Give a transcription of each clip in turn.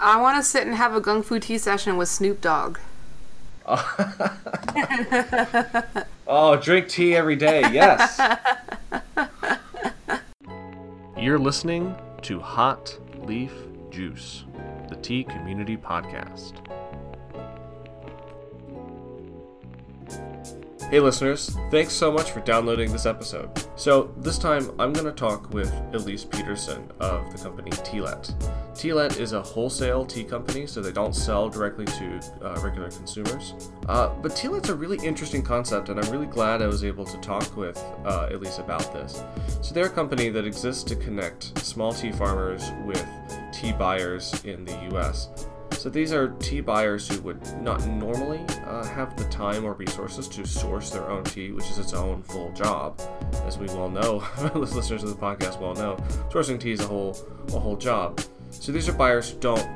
I want to sit and have a Kung Fu tea session with Snoop Dogg. Oh, drink tea every day, yes. You're listening to Hot Leaf Juice, the Tea Community Podcast. Hey listeners, thanks so much for downloading this episode. So this time I'm going to talk with Elyse Petersen of the company Tealet. Tealet is a wholesale tea company, so they don't sell directly to regular consumers. But Tealet's a really interesting concept, and I'm really glad I was able to talk with Elyse about this. So they're a company that exists to connect small tea farmers with tea buyers in the U.S. So these are tea buyers who would not normally have the time or resources to source their own tea, which is its own full job. As we well know, as listeners of the podcast well know, sourcing tea is a whole job. So these are buyers who don't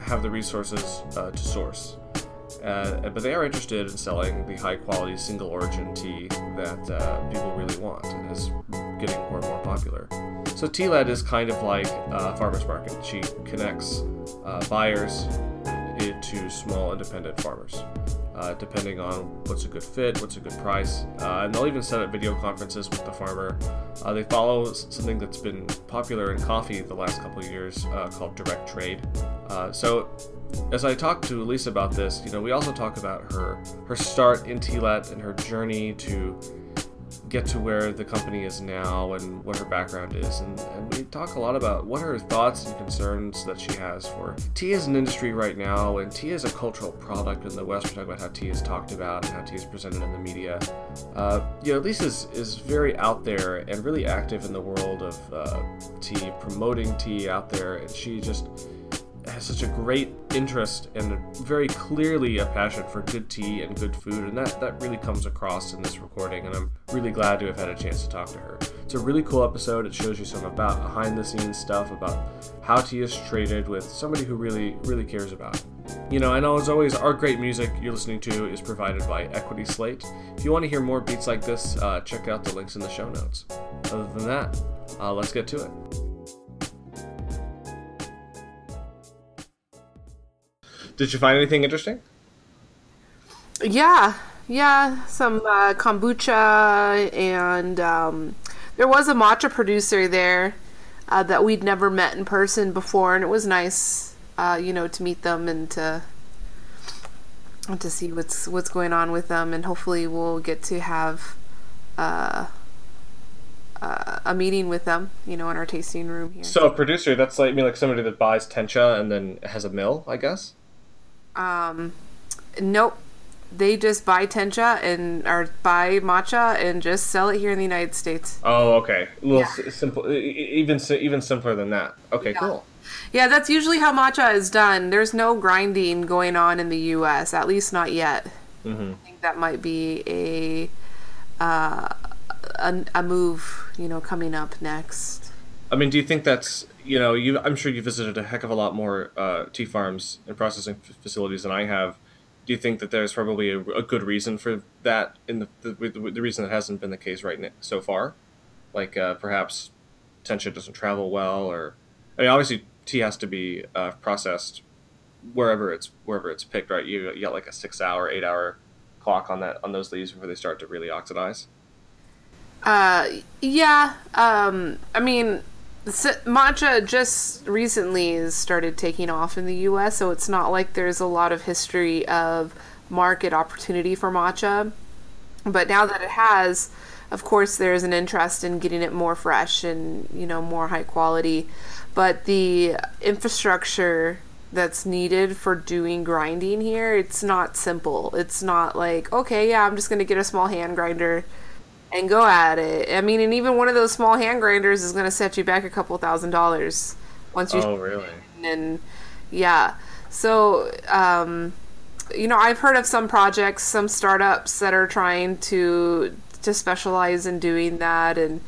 have the resources to source. But they are interested in selling the high-quality single-origin tea that people really want and is getting more and more popular. So Tealet is kind of like a farmer's market. She connects buyers to small independent farmers, depending on what's a good fit, what's a good price. And they'll even set up video conferences with the farmer. They follow something that's been popular in coffee the last couple of years called direct trade. So as I talked to Elyse about this, you know, we also talk about her start in Tealet and her journey to get to where the company is now and what her background is, and we talk a lot about what her thoughts and concerns that she has for tea as an industry right now, and tea as a cultural product in the West. We talk about how tea is talked about and how tea is presented in the media. You know, Elyse is very out there and really active in the world of tea, promoting tea out there, and she just has such a great interest and very clearly a passion for good tea and good food, and that really comes across in this recording, and I'm really glad to have had a chance to talk to her. It's a really cool episode. It shows you some about behind the scenes stuff about how tea is traded with somebody who really, really cares about it. You know, and as always, our great music you're listening to is provided by Equity Slate. If you want to hear more beats like this, check out the links in the show notes. Other than that, let's get to it. Did you find anything interesting? Yeah. Some kombucha, and there was a matcha producer there that we'd never met in person before, and it was nice, to meet them and to see what's going on with them, and hopefully we'll get to have a meeting with them, in our tasting room here. So a producer, that's like somebody that buys tencha and then has a mill, I guess. Nope. They just buy tencha buy matcha and just sell it here in the United States. Oh, okay. A little simple, even simpler than that. Okay, Cool. Yeah, that's usually how matcha is done. There's no grinding going on in the U.S., at least not yet. Mm-hmm. I think that might be a move, coming up next. I mean, do you think that's... I'm sure you visited a heck of a lot more tea farms and processing facilities than I have. Do you think that there's probably a good reason for that, in the reason that hasn't been the case right now, so far? Like perhaps tencha doesn't travel well, or obviously tea has to be processed wherever it's picked, right? You got like a 6 hour, 8 hour clock on those leaves before they start to really oxidize. Matcha just recently has started taking off in the U.S., so it's not like there's a lot of history of market opportunity for matcha. But now that it has, of course, there's an interest in getting it more fresh and, more high quality. But the infrastructure that's needed for doing grinding here, it's not simple. It's not like, I'm just going to get a small hand grinder and go at it. And even one of those small hand grinders is going to set you back a couple $1,000 once you... Oh, really? And yeah. So, I've heard of some projects, some startups that are trying to specialize in doing that, and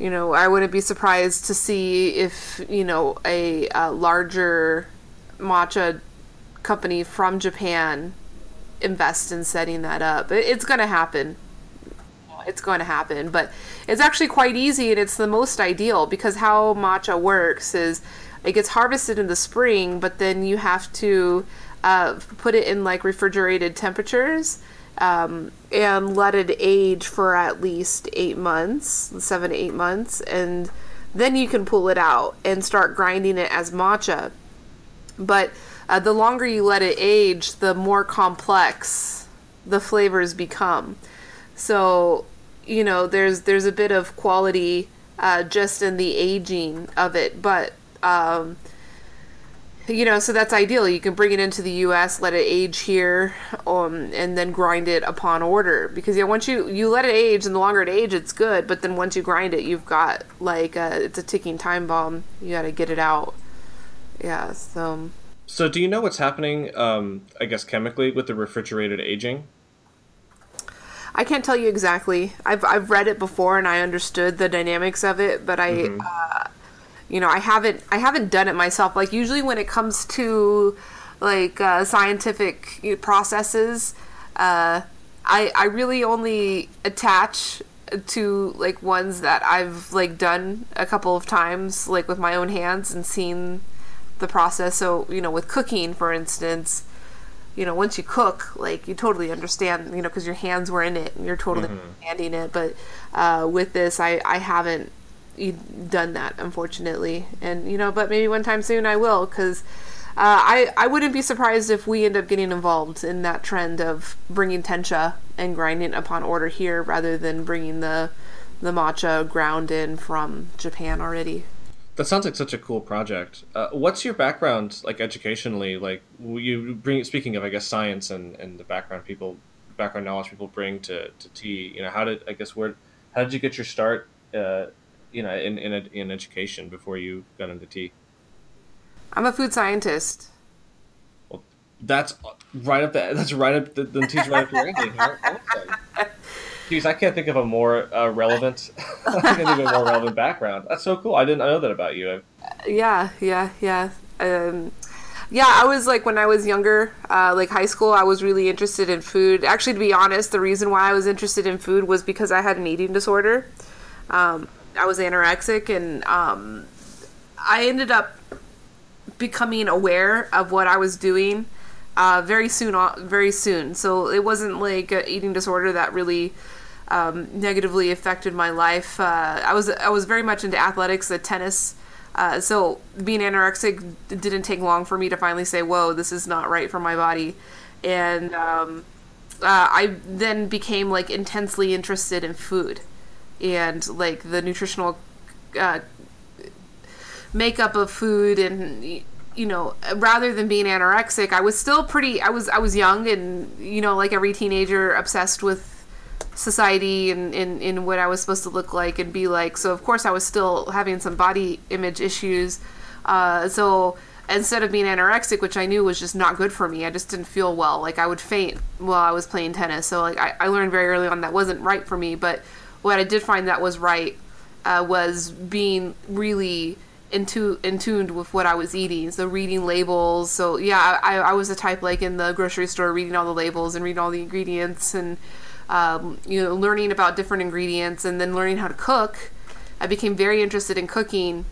I wouldn't be surprised to see if a larger matcha company from Japan invest in setting that up. It's going to happen. But it's actually quite easy, and it's the most ideal, because how matcha works is It gets harvested in the spring, but then you have to put it in like refrigerated temperatures and let it age for at least 8 months, 7 to 8 months, and then you can pull it out and start grinding it as matcha. But the longer you let it age, the more complex the flavors become. So, you know, there's a bit of quality just in the aging of it. But, you know, so that's ideal. You can bring it into the U.S., let it age here, and then grind it upon order. Because, yeah, once you let it age, and the longer it ages, it's good. But then once you grind it, you've got, like, it's a ticking time bomb. You got to get it out. Yeah, so... So do you know what's happening, I guess, chemically with the refrigerated aging? I can't tell you exactly. I've read it before and I understood the dynamics of it, but I, you know, I haven't done it myself. Like usually when it comes to like scientific processes, I really only attach to like ones that I've like done a couple of times, like with my own hands and seen the process. So, you know, with cooking, for instance, you know, once you cook, like, you totally understand, you know, because your hands were in it and you're totally understanding it. But with this, I haven't done that, unfortunately. And, you know, but maybe one time soon I will, because I wouldn't be surprised if we end up getting involved in that trend of bringing tencha and grinding upon order here rather than bringing the matcha ground in from Japan already. That sounds like such a cool project. What's your background, like educationally? Like you bring, speaking of, I guess, science and the background knowledge people bring to tea. You know, how did you get your start? You know, in education before you got into tea. I'm a food scientist. Well, that's right up the tea's right up your alley. Right? Jeez, I can't think of a more relevant, background. That's so cool. I didn't know that about you. Yeah. I was like, when I was younger, like high school, I was really interested in food. Actually, to be honest, the reason why I was interested in food was because I had an eating disorder. I was anorexic, and I ended up becoming aware of what I was doing very soon. So it wasn't like an eating disorder that really negatively affected my life. I was very much into athletics, the tennis. So being anorexic didn't take long for me to finally say, whoa, this is not right for my body. And I then became like intensely interested in food and like the nutritional makeup of food, and you know, rather than being anorexic, I was young and, you know, like every teenager, obsessed with society and what I was supposed to look like and be like. So of course I was still having some body image issues. So instead of being anorexic, which I knew was just not good for me, I just didn't feel well. Like I would faint while I was playing tennis. So like I learned very early on that wasn't right for me. But what I did find that was right was being really in tuned with what I was eating. So reading labels. So yeah, I was the type like in the grocery store reading all the labels and reading all the ingredients and you know, learning about different ingredients and then learning how to cook. I became very interested in cooking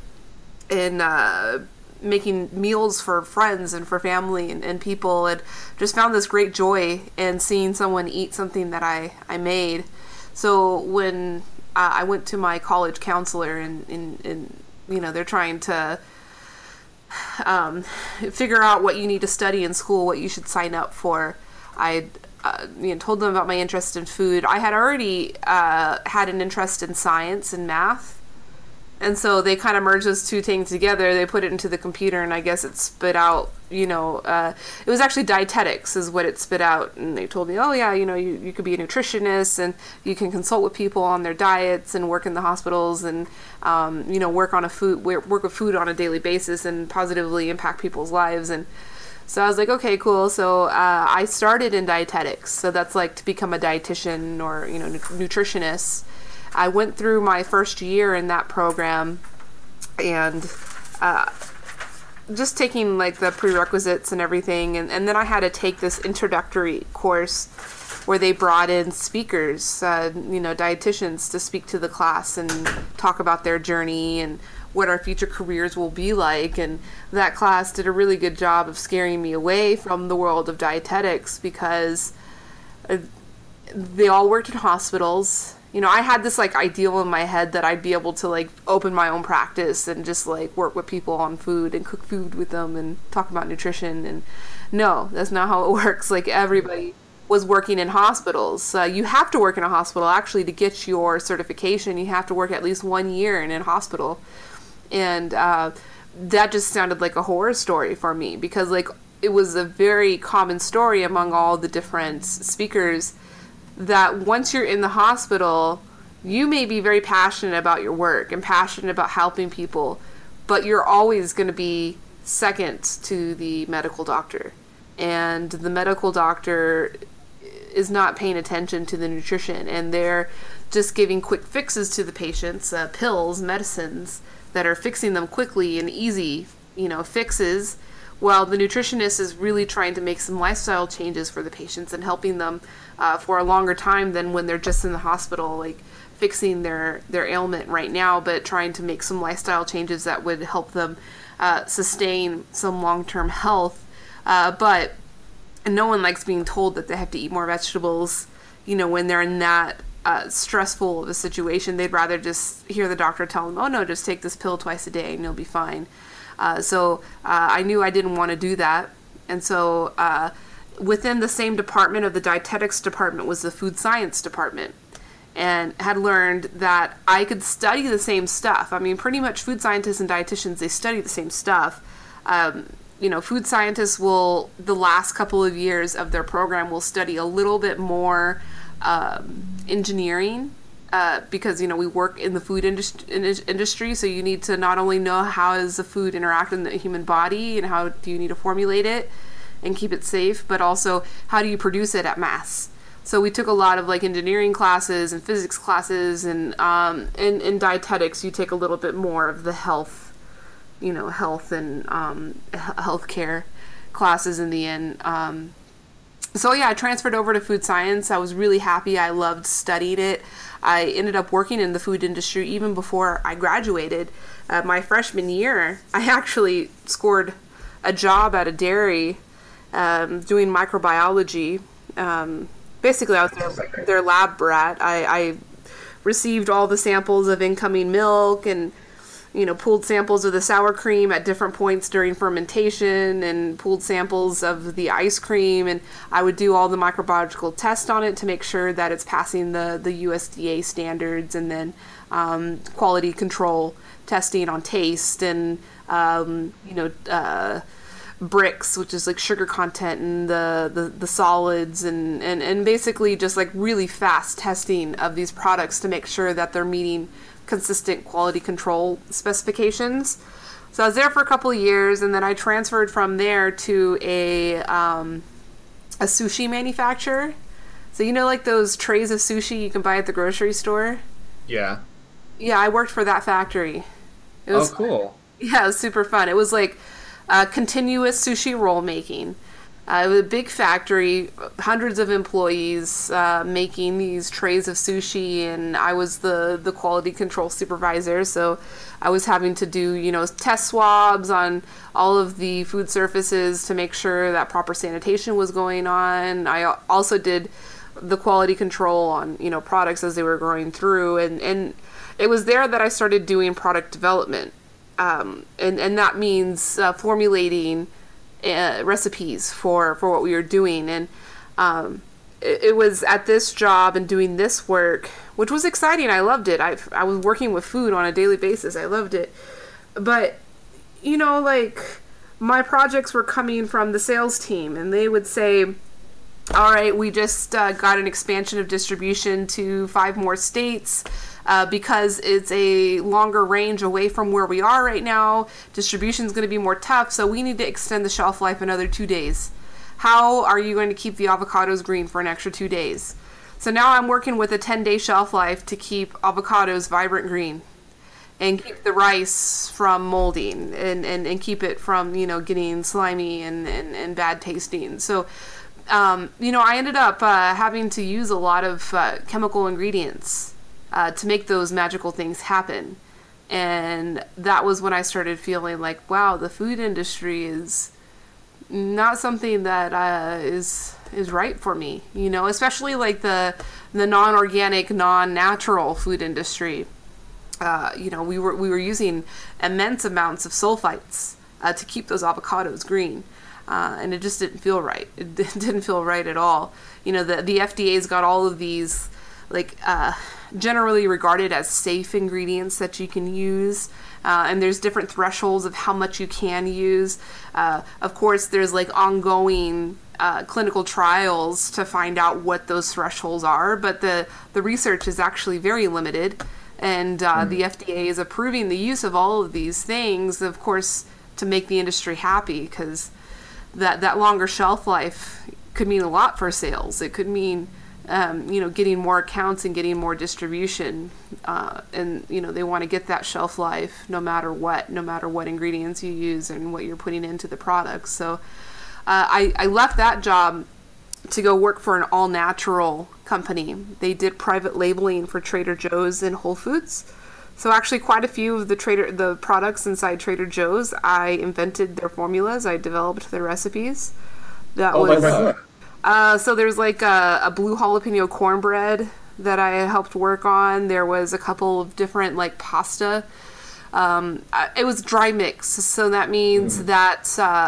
and making meals for friends and for family and people, and just found this great joy in seeing someone eat something that I made. So when I went to my college counselor and you know, they're trying to figure out what you need to study in school, what you should sign up for. I you know, told them about my interest in food. I had already had an interest in science and math. And so they kind of merged those two things together. They put it into the computer, and I guess it spit out, you know, it was actually dietetics is what it spit out. And they told me, oh, yeah, you know, you could be a nutritionist, and you can consult with people on their diets and work in the hospitals and, you know, work with food on a daily basis and positively impact people's lives. And so I was like, okay, cool. So I started in dietetics. So that's like to become a dietitian or, you know, nutritionist. I went through my first year in that program and just taking like the prerequisites and everything. And then I had to take this introductory course where they brought in speakers, you know, dietitians to speak to the class and talk about their journey and what our future careers will be like. And that class did a really good job of scaring me away from the world of dietetics, because they all worked in hospitals. You know, I had this, like, ideal in my head that I'd be able to, like, open my own practice and just, like, work with people on food and cook food with them and talk about nutrition. And no, that's not how it works. Like, everybody was working in hospitals. You have to work in a hospital, actually, to get your certification. You have to work at least 1 year in a hospital. And that just sounded like a horror story for me, because, like, it was a very common story among all the different speakers that once you're in the hospital, you may be very passionate about your work and passionate about helping people, but you're always going to be second to the medical doctor. And the medical doctor is not paying attention to the nutrition, and they're just giving quick fixes to the patients, pills, medicines that are fixing them quickly and easy, you know, fixes, while the nutritionist is really trying to make some lifestyle changes for the patients and helping them for a longer time than when they're just in the hospital, like fixing their ailment right now, but trying to make some lifestyle changes that would help them sustain some long-term health. But no one likes being told that they have to eat more vegetables, you know, when they're in that stressful of a situation. They'd rather just hear the doctor tell them, oh no, just take this pill twice a day and you'll be fine. So I knew I didn't want to do that. And so within the same department of the dietetics department was the food science department, and had learned that I could study the same stuff. I mean, pretty much food scientists and dietitians, they study the same stuff. You know, food scientists will, the last couple of years of their program, will study a little bit more engineering. Because, you know, we work in the food industry, so you need to not only know how does the food interact in the human body and how do you need to formulate it and keep it safe, but also how do you produce it at mass. So we took a lot of, like, engineering classes and physics classes, and in dietetics you take a little bit more of the health, you know, health and healthcare classes in the end. So yeah, I transferred over to food science. I was really happy. I loved studying it. I ended up working in the food industry even before I graduated. My freshman year, I actually scored a job at a dairy doing microbiology. Basically, I was their lab brat. I received all the samples of incoming milk and, you know, pooled samples of the sour cream at different points during fermentation, and pooled samples of the ice cream, and I would do all the microbiological tests on it to make sure that it's passing the USDA standards, and then quality control testing on taste and BRICS, which is like sugar content and the solids, and basically just like really fast testing of these products to make sure that they're meeting consistent quality control specifications. So I was there for a couple of years, and then I transferred from there to a sushi manufacturer. So, you know, like those trays of sushi you can buy at the grocery store? Yeah. Yeah, I worked for that factory. It was cool. Yeah, it was super fun. It was like continuous sushi roll making. It was a big factory, hundreds of employees making these trays of sushi, and I was the quality control supervisor, so I was having to do, you know, test swabs on all of the food surfaces to make sure that proper sanitation was going on. I also did the quality control on, you know, products as they were going through, and it was there that I started doing product development, and that means formulating recipes for what we were doing. And it was at this job and doing this work, which was exciting. I loved it. I was working with food on a daily basis. I loved it. But, you know, like, my projects were coming from the sales team, and they would say, all right, we just got an expansion of distribution to 5 more states because it's a longer range away from where we are right now. Distribution's going to be more tough, so we need to extend the shelf life another 2 days. How are you going to keep the avocados green for an extra 2 days? So now I'm working with a 10-day shelf life to keep avocados vibrant green and keep the rice from molding and keep it from, you know, getting slimy and bad tasting. So you know, I ended up having to use a lot of chemical ingredients to make those magical things happen. And that was when I started feeling like, wow, the food industry is not something that is right for me, you know, especially like the non-organic, non-natural food industry. You know, we were using immense amounts of sulfites to keep those avocados green. And it just didn't feel right. It didn't feel right at all. You know, the FDA's got all of these, like, generally regarded as safe ingredients that you can use. And there's different thresholds of how much you can use. Of course, there's like ongoing clinical trials to find out what those thresholds are. But the research is actually very limited. And the FDA is approving the use of all of these things, of course, to make the industry happy, because that longer shelf life could mean a lot for sales. It could mean, you know, getting more accounts and getting more distribution. And, you know, they want to get that shelf life no matter what ingredients you use and what you're putting into the products. So I left that job to go work for an all-natural company. They did private labeling for Trader Joe's and Whole Foods. So actually quite a few of the products inside Trader Joe's, I invented their formulas. I developed their recipes. So there's like a blue jalapeno cornbread that I helped work on. There was a couple of different like pasta. It was dry mix. So that means that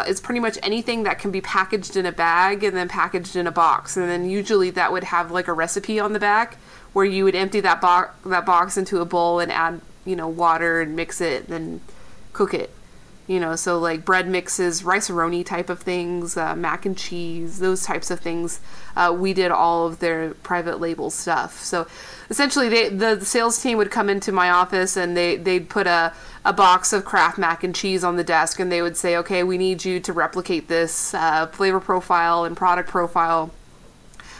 it's pretty much anything that can be packaged in a bag and then packaged in a box. And then usually that would have like a recipe on the back, where you would empty that box into a bowl and add, you know, water and mix it, and then cook it. You know, so like bread mixes, rice-a-roni type of things, mac and cheese, those types of things. We did all of their private label stuff. So essentially the sales team would come into my office and they'd put a box of Kraft mac and cheese on the desk, and they would say, okay, we need you to replicate this flavor profile and product profile,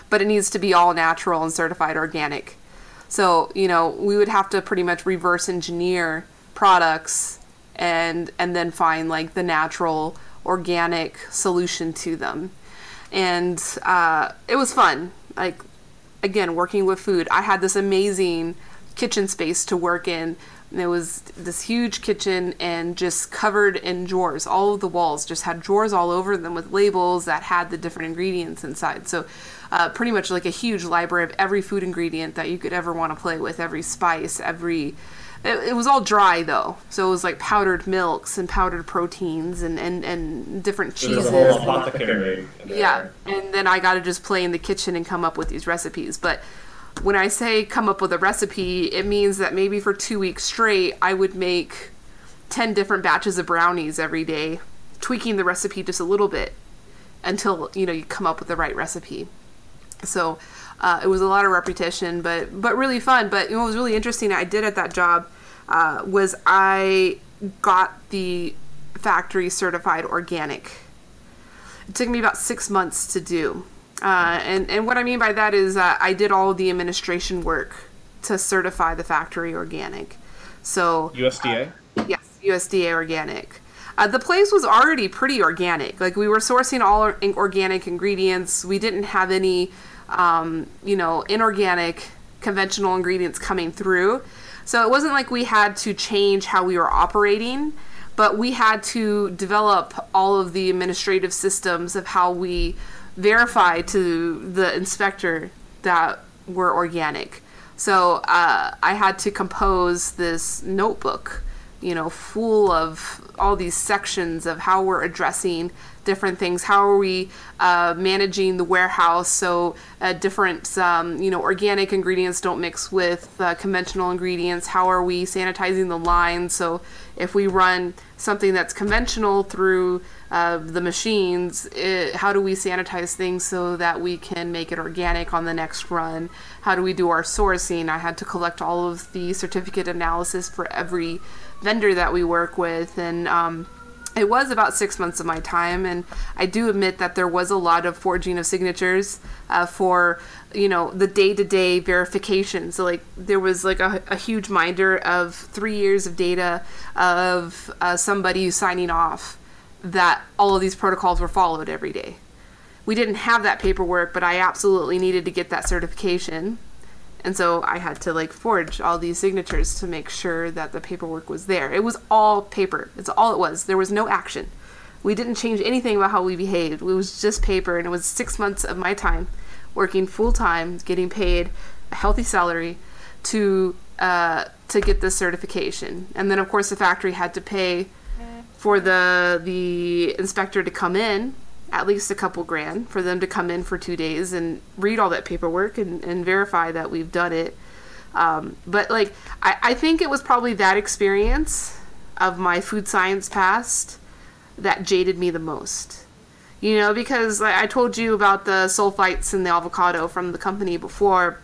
but it needs to be all natural and certified organic. So, you know, we would have to pretty much reverse engineer products and then find like the natural organic solution to them. And it was fun. Like, again, working with food, I had this amazing kitchen space to work in. And it was this huge kitchen and just covered in drawers. All of the walls just had drawers all over them with labels that had the different ingredients inside. So pretty much like a huge library of every food ingredient that you could ever want to play with, every spice, It was all dry, though. So it was like powdered milks and powdered proteins and different cheeses. It was a whole apothecary. Yeah, and then I got to just play in the kitchen and come up with these recipes. But when I say come up with a recipe, it means that maybe for 2 weeks straight, I would make 10 different batches of brownies every day, tweaking the recipe just a little bit until, you know, you come up with the right recipe. So it was a lot of repetition, but really fun. But, you know, what was really interesting I did at that job was I got the factory certified organic. It took me about 6 months to do. And what I mean by that is I did all of the administration work to certify the factory organic. So USDA? Yes, USDA organic. The place was already pretty organic. Like, we were sourcing all organic ingredients. We didn't have any, you know, inorganic conventional ingredients coming through. So it wasn't like we had to change how we were operating, but we had to develop all of the administrative systems of how we verify to the inspector that we're organic. So I had to compose this notebook, you know, full of all these sections of how we're addressing different things. How are we managing the warehouse so different, you know, organic ingredients don't mix with conventional ingredients? How are we sanitizing the line? So if we run something that's conventional through the machines, how do we sanitize things so that we can make it organic on the next run? How do we do our sourcing? I had to collect all of the certificate analysis for every vendor that we work with, and it was about 6 months of my time. And I do admit that there was a lot of forging of signatures for, you know, the day-to-day verification. So like there was like a huge binder of 3 years of data of somebody signing off that all of these protocols were followed every day. We didn't have that paperwork, but I absolutely needed to get that certification. And so I had to like forge all these signatures to make sure that the paperwork was there. It was all paper. It's all it was. There was no action. We didn't change anything about how we behaved. It was just paper, and it was 6 months of my time working full time, getting paid a healthy salary to get this certification. And then of course the factory had to pay for the inspector to come in, at least a couple grand, for them to come in for 2 days and read all that paperwork and verify that we've done it. But like, I think it was probably that experience of my food science past that jaded me the most. You know, because I told you about the sulfites in the avocado from the company before.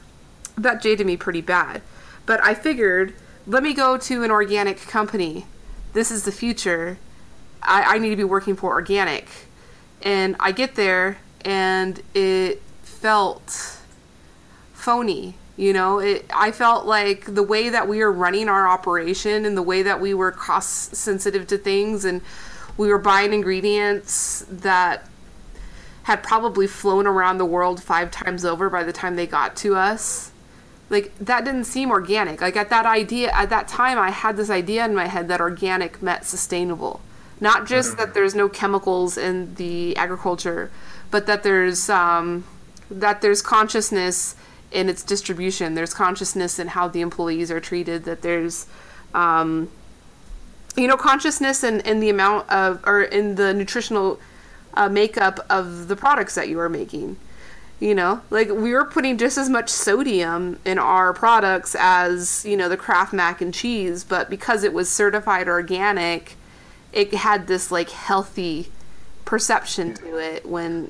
That jaded me pretty bad. But I figured, let me go to an organic company. This is the future. I need to be working for organic. And I get there, and it felt phony, you know? I felt like the way that we were running our operation and the way that we were cost-sensitive to things, and we were buying ingredients that had probably flown around the world 5 times over by the time they got to us. Like, that didn't seem organic. Like, at that time, I had this idea in my head that organic meant sustainable. Not just that there's no chemicals in the agriculture, but that there's consciousness in its distribution. There's consciousness in how the employees are treated. That there's, consciousness in the amount of, or in the nutritional makeup of the products that you are making. You know, like we were putting just as much sodium in our products as, you know, the Kraft mac and cheese, but because it was certified organic, it had this like healthy perception to it when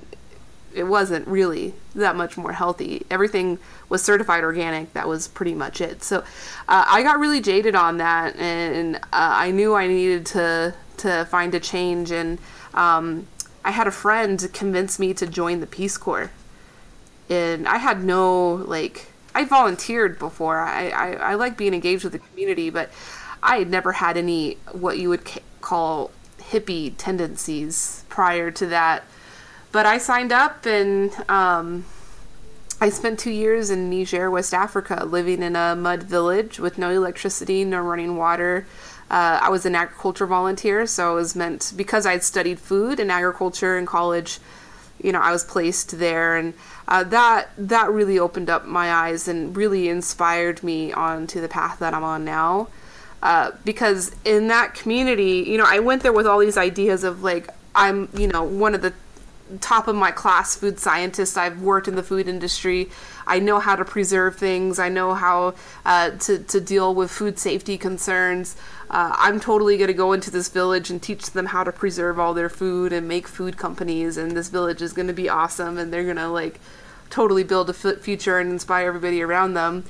it wasn't really that much more healthy. Everything was certified organic. That was pretty much it. So I got really jaded on that, and I knew I needed to find a change. And I had a friend convince me to join the Peace Corps, and I had no like. I volunteered before. I like being engaged with the community, but I had never had any what you would call hippie tendencies prior to that. But I signed up, and I spent 2 years in Niger, West Africa, living in a mud village with no electricity, no running water. I was an agriculture volunteer, so I was meant, because I had studied food and agriculture in college, you know, I was placed there, and that really opened up my eyes and really inspired me onto the path that I'm on now. Because in that community, you know, I went there with all these ideas of like, I'm, you know, one of the top of my class food scientists. I've worked in the food industry. I know how to preserve things. I know how to deal with food safety concerns. I'm totally going to go into this village and teach them how to preserve all their food and make food companies. And this village is going to be awesome. And they're going to like totally build a future and inspire everybody around them.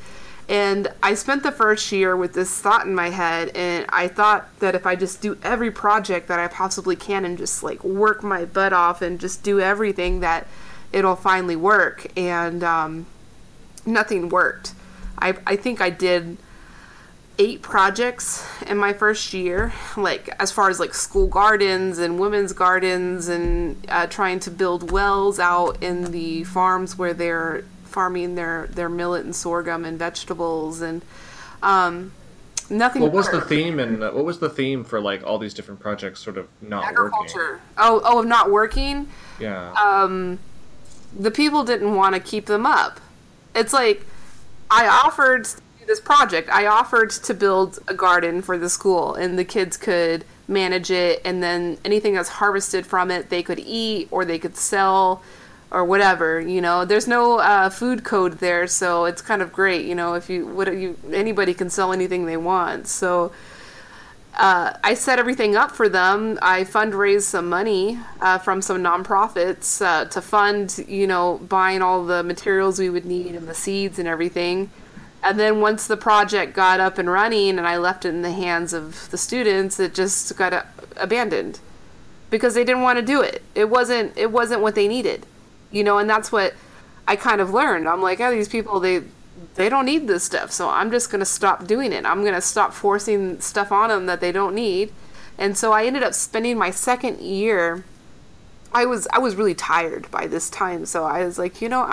And I spent the first year with this thought in my head, and I thought that if I just do every project that I possibly can and just like work my butt off and just do everything, that it'll finally work. And nothing worked. I think I did 8 projects in my first year, like as far as like school gardens and women's gardens and trying to build wells out in the farms where they're farming their millet and sorghum and vegetables, and nothing. What was the theme for like all these different projects sort of not working? Oh, of not working? Yeah. The people didn't want to keep them up. It's like I offered to do this project. I offered to build a garden for the school, and the kids could manage it, and then anything that's harvested from it they could eat or they could sell. Or whatever, you know, there's no food code there, so it's kind of great, you know, anybody can sell anything they want. So I set everything up for them. I fundraised some money from some nonprofits to fund, you know, buying all the materials we would need and the seeds and everything. And then once the project got up and running and I left it in the hands of the students, it just got abandoned because they didn't want to do it. It wasn't what they needed. You know, and that's what I kind of learned. I'm like, these people, they don't need this stuff, so I'm just going to stop doing it. I'm going to stop forcing stuff on them that they don't need. And so I ended up spending my second year I was really tired by this time, so I was like, you know,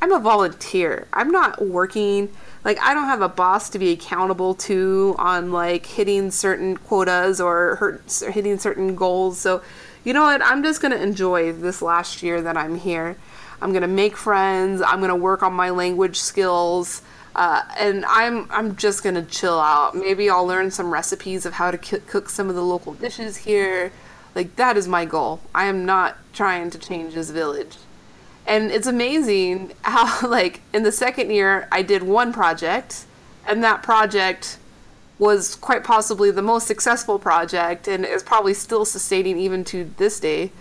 I'm a volunteer. I'm not working. Like, I don't have a boss to be accountable to on, like, hitting certain quotas or hitting certain goals. So, you know what? I'm just going to enjoy this last year that I'm here. I'm going to make friends. I'm going to work on my language skills. And I'm just going to chill out. Maybe I'll learn some recipes of how to cook some of the local dishes here. Like, that is my goal. I am not trying to change this village. And it's amazing how, like, in the second year, I did one project, and that project was quite possibly the most successful project, and is probably still sustaining even to this day.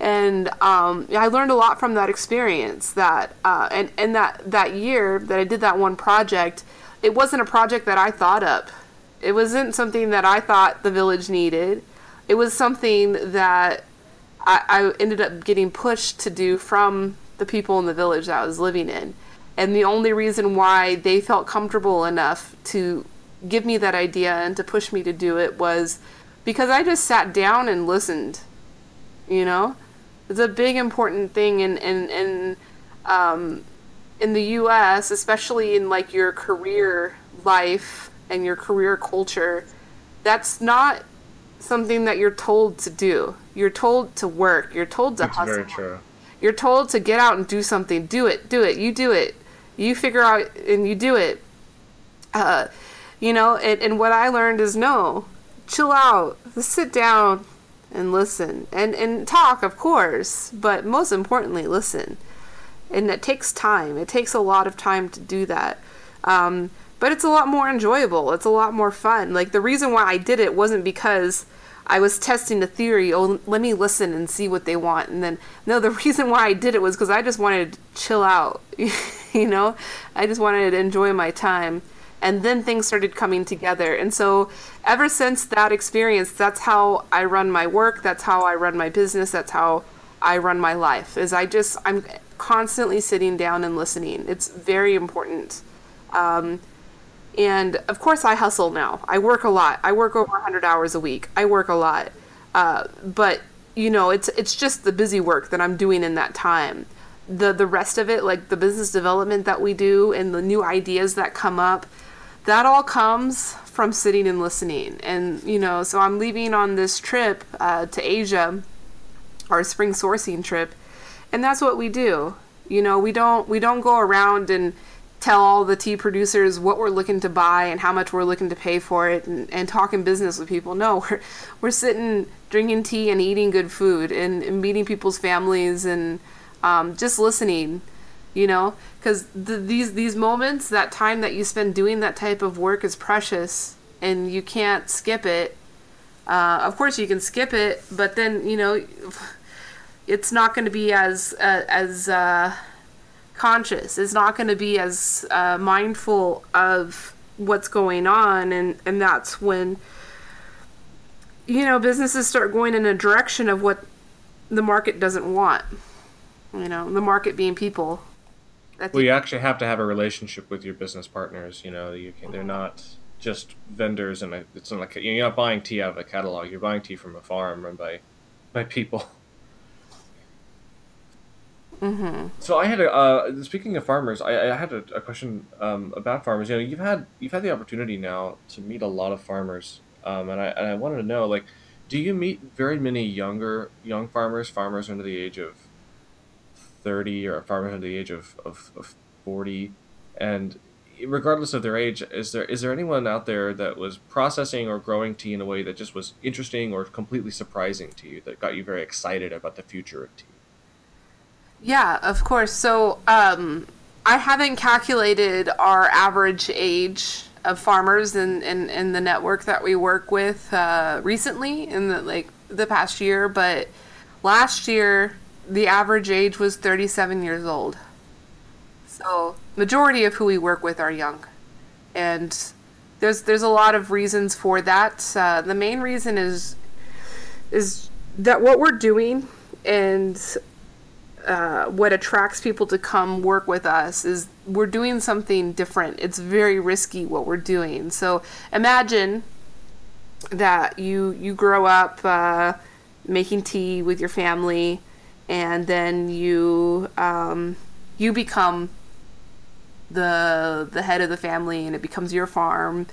And I learned a lot from that experience. That and that year that I did that one project, it wasn't a project that I thought up. It wasn't something that I thought the village needed. It was something that I ended up getting pushed to do from the people in the village that I was living in. And the only reason why they felt comfortable enough to give me that idea and to push me to do it was because I just sat down and listened, you know? It's a big important thing in the US, especially in, like, your career life and your career culture. That's not something that you're told to do. You're told to work. You're told to hustle. That's very true. You're told to get out and do something. Do it. You do it. You figure out and you do it. You know, and what I learned is, no, chill out. Just sit down and listen. And talk, of course, but most importantly, listen. And it takes time. It takes a lot of time to do that. But it's a lot more enjoyable. It's a lot more fun. Like, the reason why I did it wasn't because I was testing the theory. Oh, let me listen and see what they want. And then, no, the reason why I did it was because I just wanted to chill out, you know? I just wanted to enjoy my time. And then things started coming together. And so ever since that experience, that's how I run my work. That's how I run my business. That's how I run my life, is I'm constantly sitting down and listening. It's very important. And of course I hustle now. I work a lot. I work over 100 hours a week. I work a lot. But, you know, it's just the busy work that I'm doing in that time. The rest of it, like the business development that we do and the new ideas that come up, that all comes from sitting and listening. And, you know, so I'm leaving on this trip to Asia, our spring sourcing trip, and that's what we do. You know, we don't go around and tell all the tea producers what we're looking to buy and how much we're looking to pay for it, and talking business with people. No, we're sitting, drinking tea and eating good food and meeting people's families and just listening, you know, because these moments, that time that you spend doing that type of work is precious, and you can't skip it. Of course you can skip it, but then, you know, it's not going to be as conscious, is not going to be as mindful of what's going on, and that's when, you know, businesses start going in a direction of what the market doesn't want, you know, the market being people. That's well, you actually have to have a relationship with your business partners, you know. They're not just vendors, and it's not like you're not buying tea out of a catalog. You're buying tea from a farm run by people. Mm-hmm. So I had speaking of farmers, I had a question about farmers. You know, you've had the opportunity now to meet a lot of farmers, and I wanted to know, like, do you meet very many young farmers under the age of 30, or farmers under the age of 40? And regardless of their age, is there anyone out there that was processing or growing tea in a way that just was interesting or completely surprising to you, that got you very excited about the future of tea? Yeah, of course. So I haven't calculated our average age of farmers in the network that we work with recently, in the past year. But last year, the average age was 37 years old. So majority of who we work with are young. And there's a lot of reasons for that. The main reason is that what we're doing and what attracts people to come work with us is we're doing something different. It's very risky what we're doing. So imagine that you grow up making tea with your family, and then you you become the head of the family, and it becomes your farm.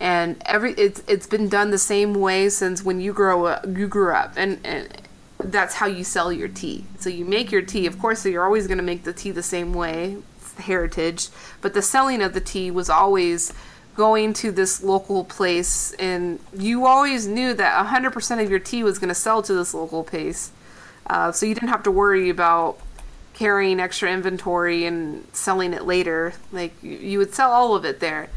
And it's been done the same way since when you grew up, and that's how you sell your tea. So you make your tea. Of course, so you're always going to make the tea the same way. It's the heritage. But the selling of the tea was always going to this local place, and you always knew that 100% of your tea was going to sell to this local place. So you didn't have to worry about carrying extra inventory and selling it later. Like, you would sell all of it there.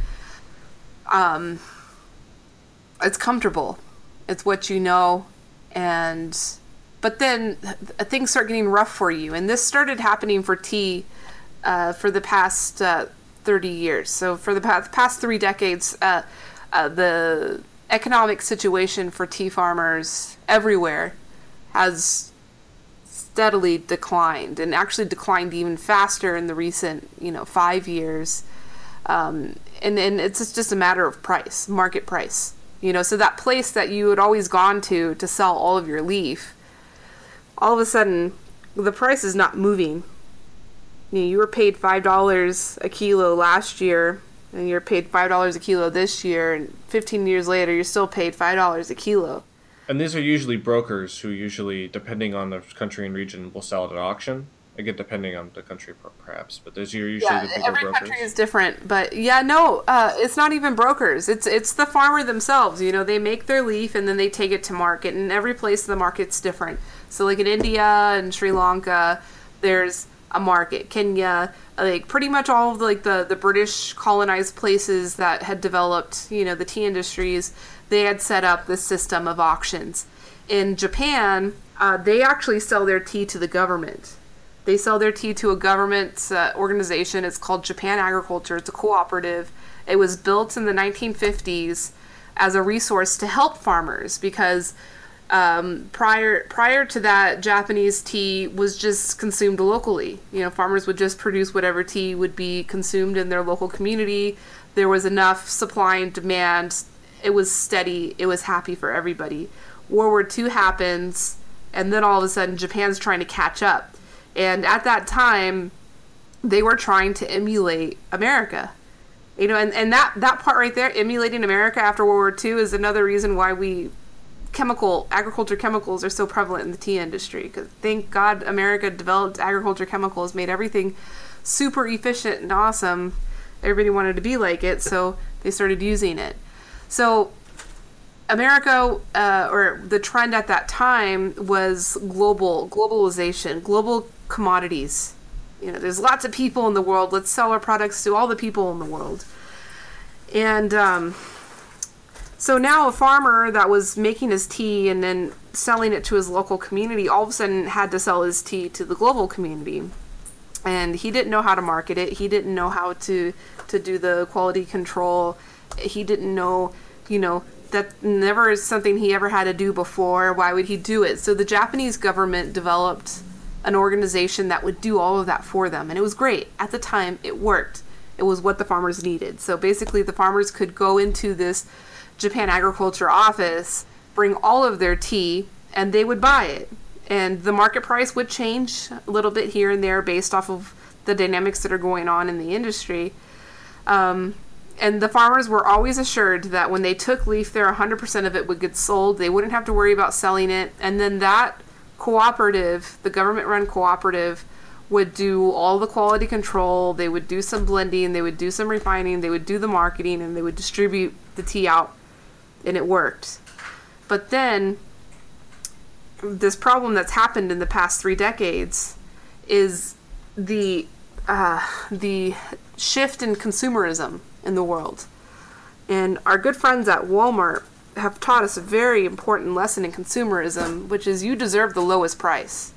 It's comfortable. It's what you know. But then things start getting rough for you. And this started happening for tea for the past 30 years. So for the past 3 decades, the economic situation for tea farmers everywhere has steadily declined, and actually declined even faster in the recent 5 years. And it's just a matter of price, market price. So that place that you had always gone to sell all of your leaf, all of a sudden, the price is not moving. You were paid $5 a kilo last year, and you're paid $5 a kilo this year, and 15 years later, you're still paid $5 a kilo. And these are usually brokers who usually, depending on the country and region, will sell it at auction. Again, depending on the country, perhaps, but those are usually the bigger brokers. Every country is different, but it's not even brokers. It's the farmer themselves. They make their leaf and then they take it to market, and every place the market's different. So, like in India and Sri Lanka, there's a market. Kenya, like pretty much all of the British colonized places that had developed, the tea industries, they had set up this system of auctions. In Japan, they actually sell their tea to the government. They sell their tea to a government organization. It's called Japan Agriculture. It's a cooperative. It was built in the 1950s as a resource to help farmers, because prior to that, Japanese tea was just consumed locally. Farmers would just produce whatever tea would be consumed in their local community. There was enough supply and demand. It was steady. It was happy for everybody. World War II happens, and then all of a sudden Japan's trying to catch up. And at that time, they were trying to emulate America. And that part right there, emulating America after World War II, is another reason why agriculture chemicals are so prevalent in the tea industry. Because thank God America developed agriculture chemicals, made everything super efficient and awesome. Everybody wanted to be like it, so they started using it. So America, or the trend at that time, was globalization, global commodities. There's lots of people in the world. Let's sell our products to all the people in the world. And so now a farmer that was making his tea and then selling it to his local community all of a sudden had to sell his tea to the global community. And he didn't know how to market it. He didn't know how to do the quality control. He didn't know, that never is something he ever had to do before. Why would he do it? So the Japanese government developed an organization that would do all of that for them. And it was great. At the time, it worked. It was what the farmers needed. So basically, the farmers could go into this Japan Agriculture office, bring all of their tea, and they would buy it. And the market price would change a little bit here and there based off of the dynamics that are going on in the industry. And the farmers were always assured that when they took leaf there, 100% of it would get sold. They wouldn't have to worry about selling it. And then that cooperative, the government-run cooperative, would do all the quality control. They would do some blending. They would do some refining. They would do the marketing. And they would distribute the tea out. And it worked. But then this problem that's happened in the past 3 decades is the shift in consumerism in the world. And our good friends at Walmart have taught us a very important lesson in consumerism, which is you deserve the lowest price.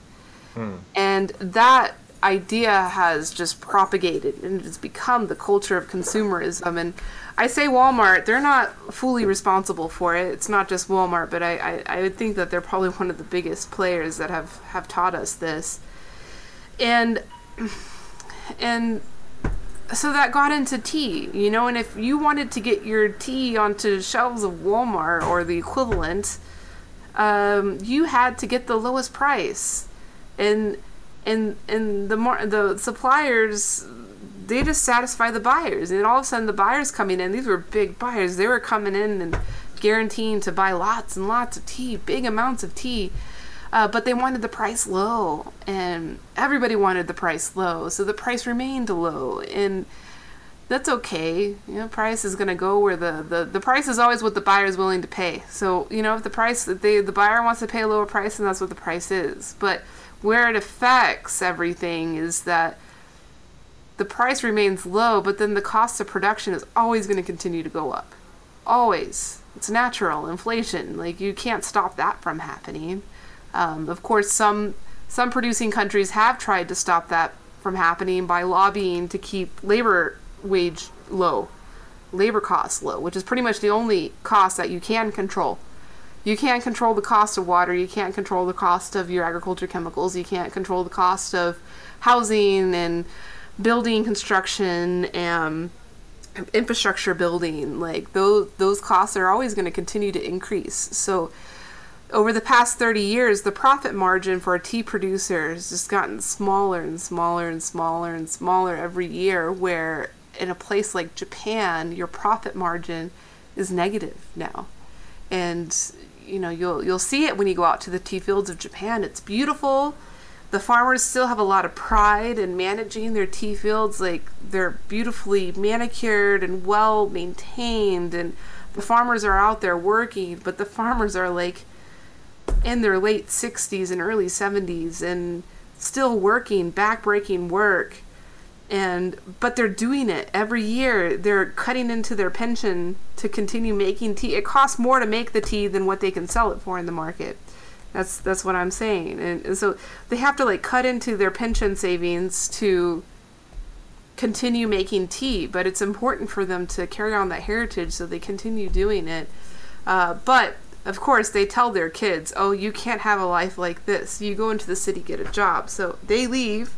And that idea has just propagated, and it has become the culture of consumerism. And I say Walmart, they're not fully responsible for it. It's not just Walmart, but I would think that they're probably one of the biggest players that have taught us this. And so that got into tea, and if you wanted to get your tea onto shelves of Walmart or the equivalent, you had to get the lowest price. and the suppliers, they just satisfy the buyers, and all of a sudden the buyers coming in, these were big buyers, they were coming in and guaranteeing to buy lots and lots of tea, big amounts of tea, but they wanted the price low, and everybody wanted the price low, so the price remained low, and that's okay. Price is going to go where the price is always what the buyer is willing to pay. So, if the price that the buyer wants to pay a lower price, then that's what the price is. But where it affects everything is that the price remains low, but then the cost of production is always going to continue to go up. Always. It's natural. Inflation. You can't stop that from happening. Of course, some producing countries have tried to stop that from happening by lobbying to keep labor costs low, which is pretty much the only cost that you can control. You can't control the cost of water, you can't control the cost of your agriculture chemicals, you can't control the cost of housing and building construction and infrastructure building. Those costs are always going to continue to increase. So over the past 30 years, the profit margin for a tea producer has just gotten smaller and smaller and smaller and smaller every year, where in a place like Japan, your profit margin is negative now. And you'll see it when you go out to the tea fields of Japan. It's beautiful. The farmers still have a lot of pride in managing their tea fields. They're beautifully manicured and well maintained, and the farmers are out there working, but the farmers are in their late 60s and early 70s and still working back-breaking work. But they're doing it every year. They're cutting into their pension to continue making tea. It costs more to make the tea than what they can sell it for in the market. That's what I'm saying. And so they have to cut into their pension savings to continue making tea. But it's important for them to carry on that heritage, so they continue doing it. But of course, they tell their kids, "Oh, you can't have a life like this. You go into the city, get a job." So they leave.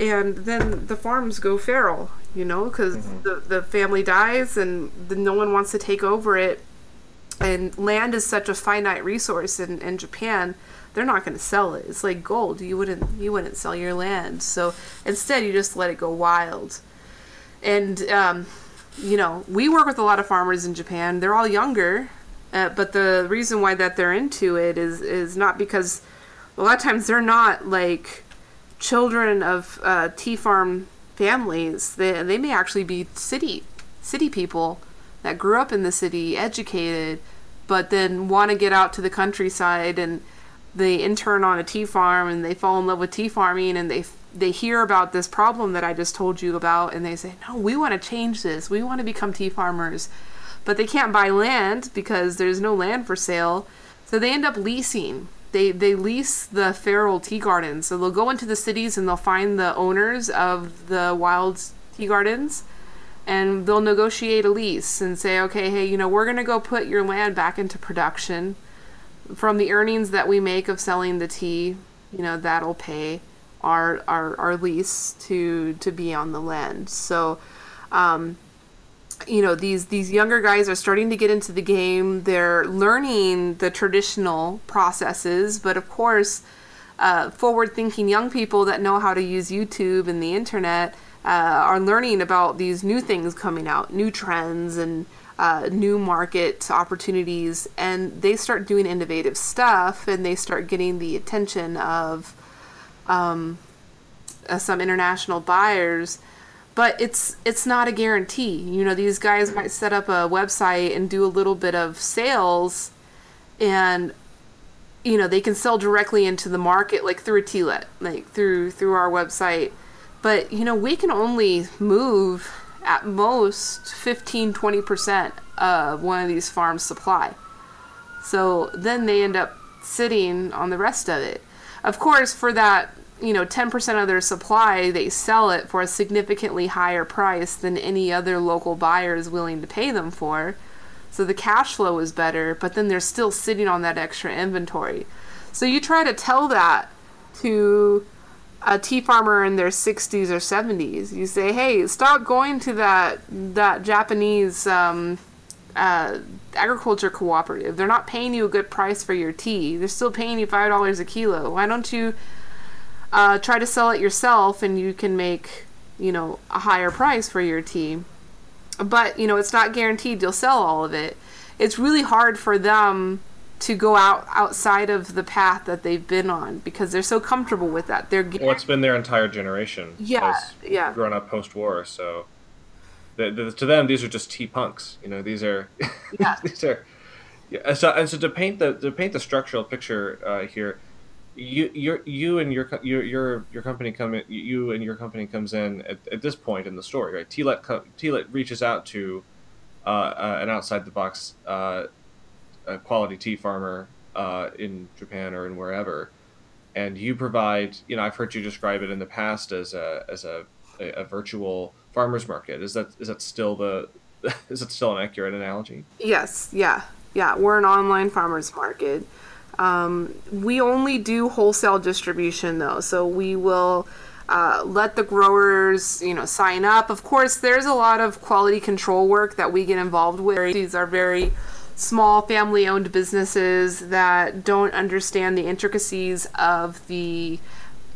And then the farms go feral, because the family dies and no one wants to take over it. And land is such a finite resource in Japan, they're not going to sell it. It's like gold. You wouldn't sell your land. So instead, you just let it go wild. And, we work with a lot of farmers in Japan. They're all younger, but the reason why that they're into it is not because a lot of times they're not children of tea farm families. They may actually be city people that grew up in the city, educated, but then want to get out to the countryside, and they intern on a tea farm and they fall in love with tea farming, and they hear about this problem that I just told you about, and they say, "No, we want to change this. We want to become tea farmers." But they can't buy land because there's no land for sale, so they end up leasing. They lease the feral tea gardens. So they'll go into the cities and they'll find the owners of the wild tea gardens, and they'll negotiate a lease and say, "Okay, hey, we're going to go put your land back into production. From the earnings that we make of selling the tea, that'll pay our lease to be on the land." So, these younger guys are starting to get into the game. They're learning the traditional processes, but of course, forward-thinking young people that know how to use YouTube and the internet are learning about these new things coming out, new trends and new market opportunities, and they start doing innovative stuff, and they start getting the attention of some international buyers. But it's not a guarantee. These guys might set up a website and do a little bit of sales, and they can sell directly into the market, through a Tealet, through our website. But we can only move at most 15-20% of one of these farms' supply. So then they end up sitting on the rest of it. Of course, for that 10% of their supply, they sell it for a significantly higher price than any other local buyer is willing to pay them for. So the cash flow is better, but then they're still sitting on that extra inventory. So you try to tell that to a tea farmer in their 60s or 70s. You say, "Hey, stop going to that Japanese agriculture cooperative. They're not paying you a good price for your tea. They're still paying you $5 a kilo. Why don't you Try to sell it yourself and you can make, you know, a higher price for your tea. But, you know, it's not guaranteed you'll sell all of it. It's really hard for them to go outside of the path that they've been on because they're so comfortable with that. They're it's been their entire generation. Yeah, yeah. Grown up post-war, so to them, these are just tea punks. You know, these are. Yeah. These are. Yeah. So to paint the structural picture here, you and your company comes in at this point in the story, right? Tealet reaches out to an outside the box. A quality tea farmer in Japan or in wherever, and you provide, you know, I've heard you describe it in the past as a virtual farmers market. Is that still an accurate analogy? Yes. Yeah. We're an online farmers market. We only do wholesale distribution though. So we will let the growers, you know, sign up. Of course, there's a lot of quality control work that we get involved with. These are very small family-owned businesses that don't understand the intricacies of the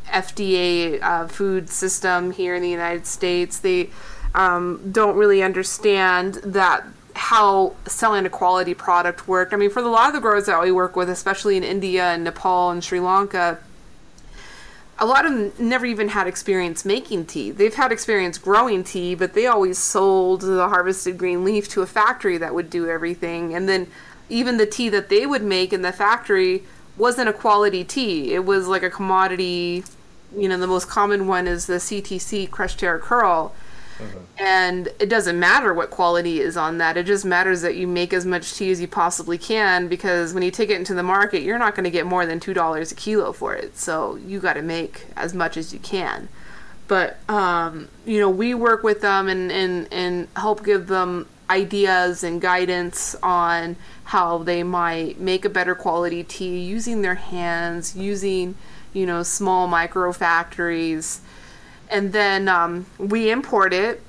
FDA food system here in the United States. They don't really understand that how selling a quality product worked. I mean, for a lot of the growers that we work with, especially in India and Nepal and Sri Lanka, a lot of them never even had experience making tea. They've had experience growing tea, but they always sold the harvested green leaf to a factory that would do everything. And then even the tea that they would make in the factory wasn't a quality tea. It was like a commodity, you know, the most common one is the CTC, crushed terra curl. Mm-hmm. And it doesn't matter what quality is on that. It just matters that you make as much tea as you possibly can, because when you take it into the market, you're not going to get more than $2 a kilo for it. So you got to make as much as you can. But, you know, we work with them and help give them ideas and guidance on how they might make a better quality tea using their hands, using, you know, small micro factories. And then we import it,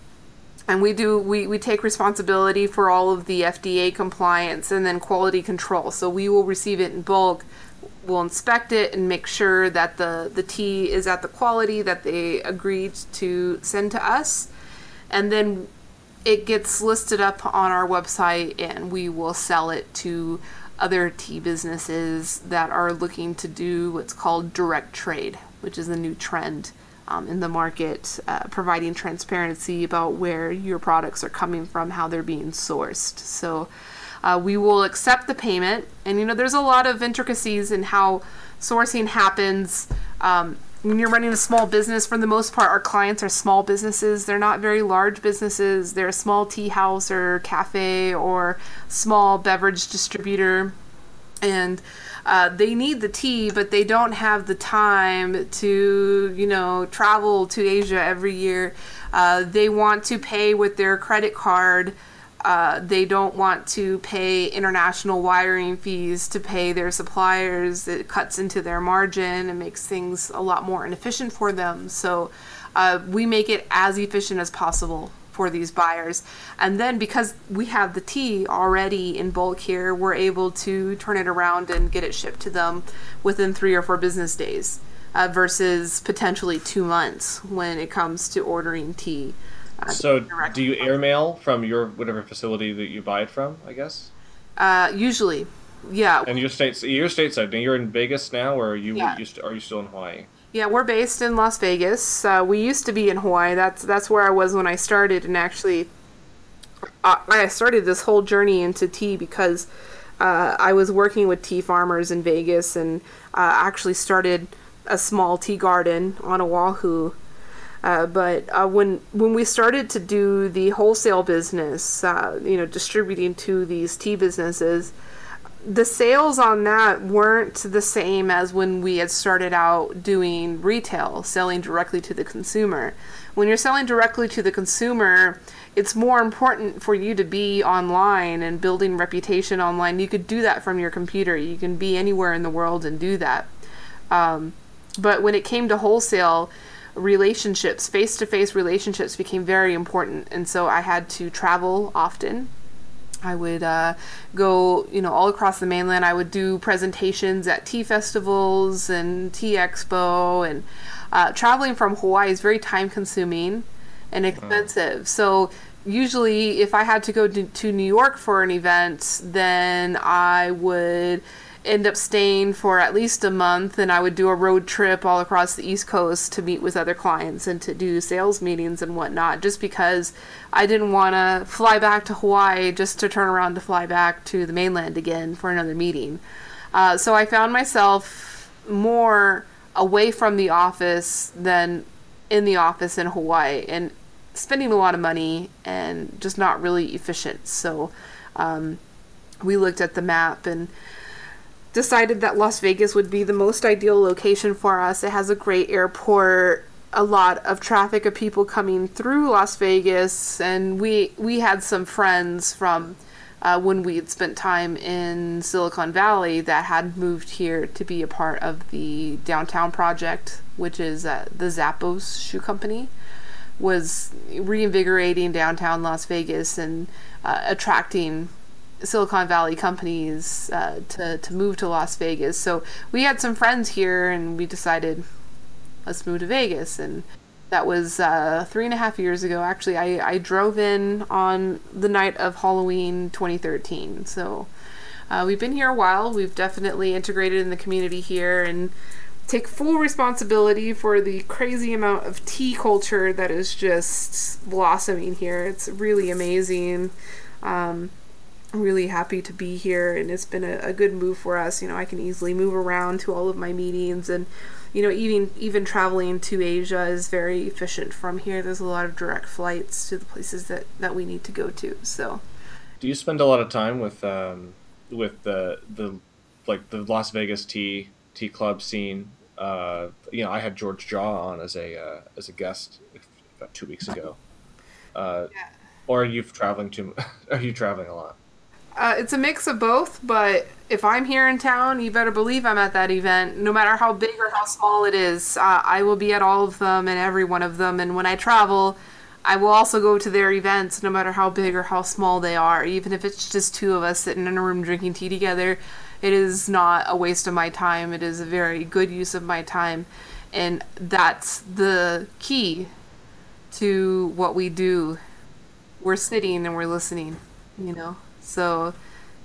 and we take responsibility for all of the FDA compliance and then quality control. So we will receive it in bulk, we'll inspect it and make sure that the tea is at the quality that they agreed to send to us. And then it gets listed up on our website, and we will sell it to other tea businesses that are looking to do what's called direct trade, which is a new trend in the market, providing transparency about where your products are coming from, how they're being sourced. So we will accept the payment. And, you know, there's a lot of intricacies in how sourcing happens. When you're running a small business, for the most part, our clients are small businesses. They're not very large businesses. They're a small tea house or cafe or small beverage distributor. And they need the tea, but they don't have the time to, you know, travel to Asia every year. They want to pay with their credit card. They don't want to pay international wiring fees to pay their suppliers. It cuts into their margin and makes things a lot more inefficient for them. So we make it as efficient as possible for these buyers. And then because we have the tea already in bulk here, we're able to turn it around and get it shipped to them within 3 or 4 business days versus potentially 2 months when it comes to ordering tea. So do you airmail from your whatever facility that you buy it from, I guess? Usually, yeah. And your stateside, you're in Vegas now, or are you still in Hawaii? Yeah, we're based in Las Vegas. We used to be in Hawaii. That's where I was when I started. And actually, I started this whole journey into tea because I was working with tea farmers in Vegas and actually started a small tea garden on Oahu. But when we started to do the wholesale business, you know, distributing to these tea businesses, the sales on that weren't the same as when we had started out doing retail, selling directly to the consumer. When you're selling directly to the consumer, it's more important for you to be online and building reputation online. You could do that from your computer. You can be anywhere in the world and do that. But when it came to wholesale, relationships, face-to-face relationships became very important. And so I had to travel often. I would go, you know, all across the mainland. I would do presentations at tea festivals and tea expo, and traveling from Hawaii is very time-consuming and expensive. So usually if I had to go to New York for an event, then I would end up staying for at least a month, and I would do a road trip all across the East Coast to meet with other clients and to do sales meetings and whatnot, just because I didn't want to fly back to Hawaii just to turn around to fly back to the mainland again for another meeting. So I found myself more away from the office than in the office in Hawaii, and spending a lot of money and just not really efficient. So we looked at the map and decided that Las Vegas would be the most ideal location for us. It has a great airport, a lot of traffic of people coming through Las Vegas, and we had some friends from when we had spent time in Silicon Valley that had moved here to be a part of the downtown project, which is the Zappos shoe company, was reinvigorating downtown Las Vegas and attracting Silicon Valley companies to move to Las Vegas. So we had some friends here and we decided, let's move to Vegas. And that was 3.5 years ago. Actually, I drove in on the night of Halloween 2013. So we've been here a while. We've definitely integrated in the community here and take full responsibility for the crazy amount of tea culture that is just blossoming here. It's really amazing. I'm really happy to be here, and it's been a good move for us. You know, I can easily move around to all of my meetings, and you know, even traveling to Asia is very efficient from here. There's a lot of direct flights to the places that we need to go to. So, do you spend a lot of time with the Las Vegas tea club scene? You know, I had George Shaw on as a guest about 2 weeks ago. Yeah. Or are you traveling a lot? It's a mix of both, but if I'm here in town, you better believe I'm at that event. No matter how big or how small it is, I will be at all of them and every one of them. And when I travel, I will also go to their events, no matter how big or how small they are. Even if it's just two of us sitting in a room drinking tea together, it is not a waste of my time. It is a very good use of my time. And that's the key to what we do. We're sitting and we're listening, you know? So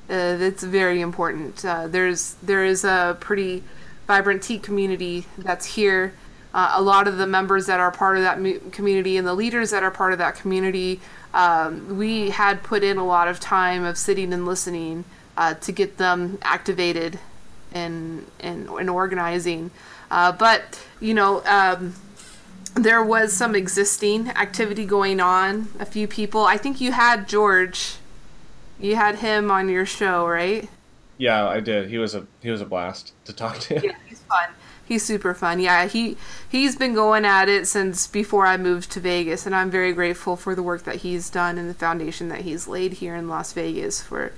it's very important. There is a pretty vibrant tea community that's here. A lot of the members that are part of that community and the leaders that are part of that community, we had put in a lot of time of sitting and listening to get them activated and organizing. But, you know, there was some existing activity going on. A few people, I think you had George. You had him on your show, right? Yeah, I did. He was a blast to talk to. Yeah, he's fun. He's super fun. Yeah, he's been going at it since before I moved to Vegas, and I'm very grateful for the work that he's done and the foundation that he's laid here in Las Vegas for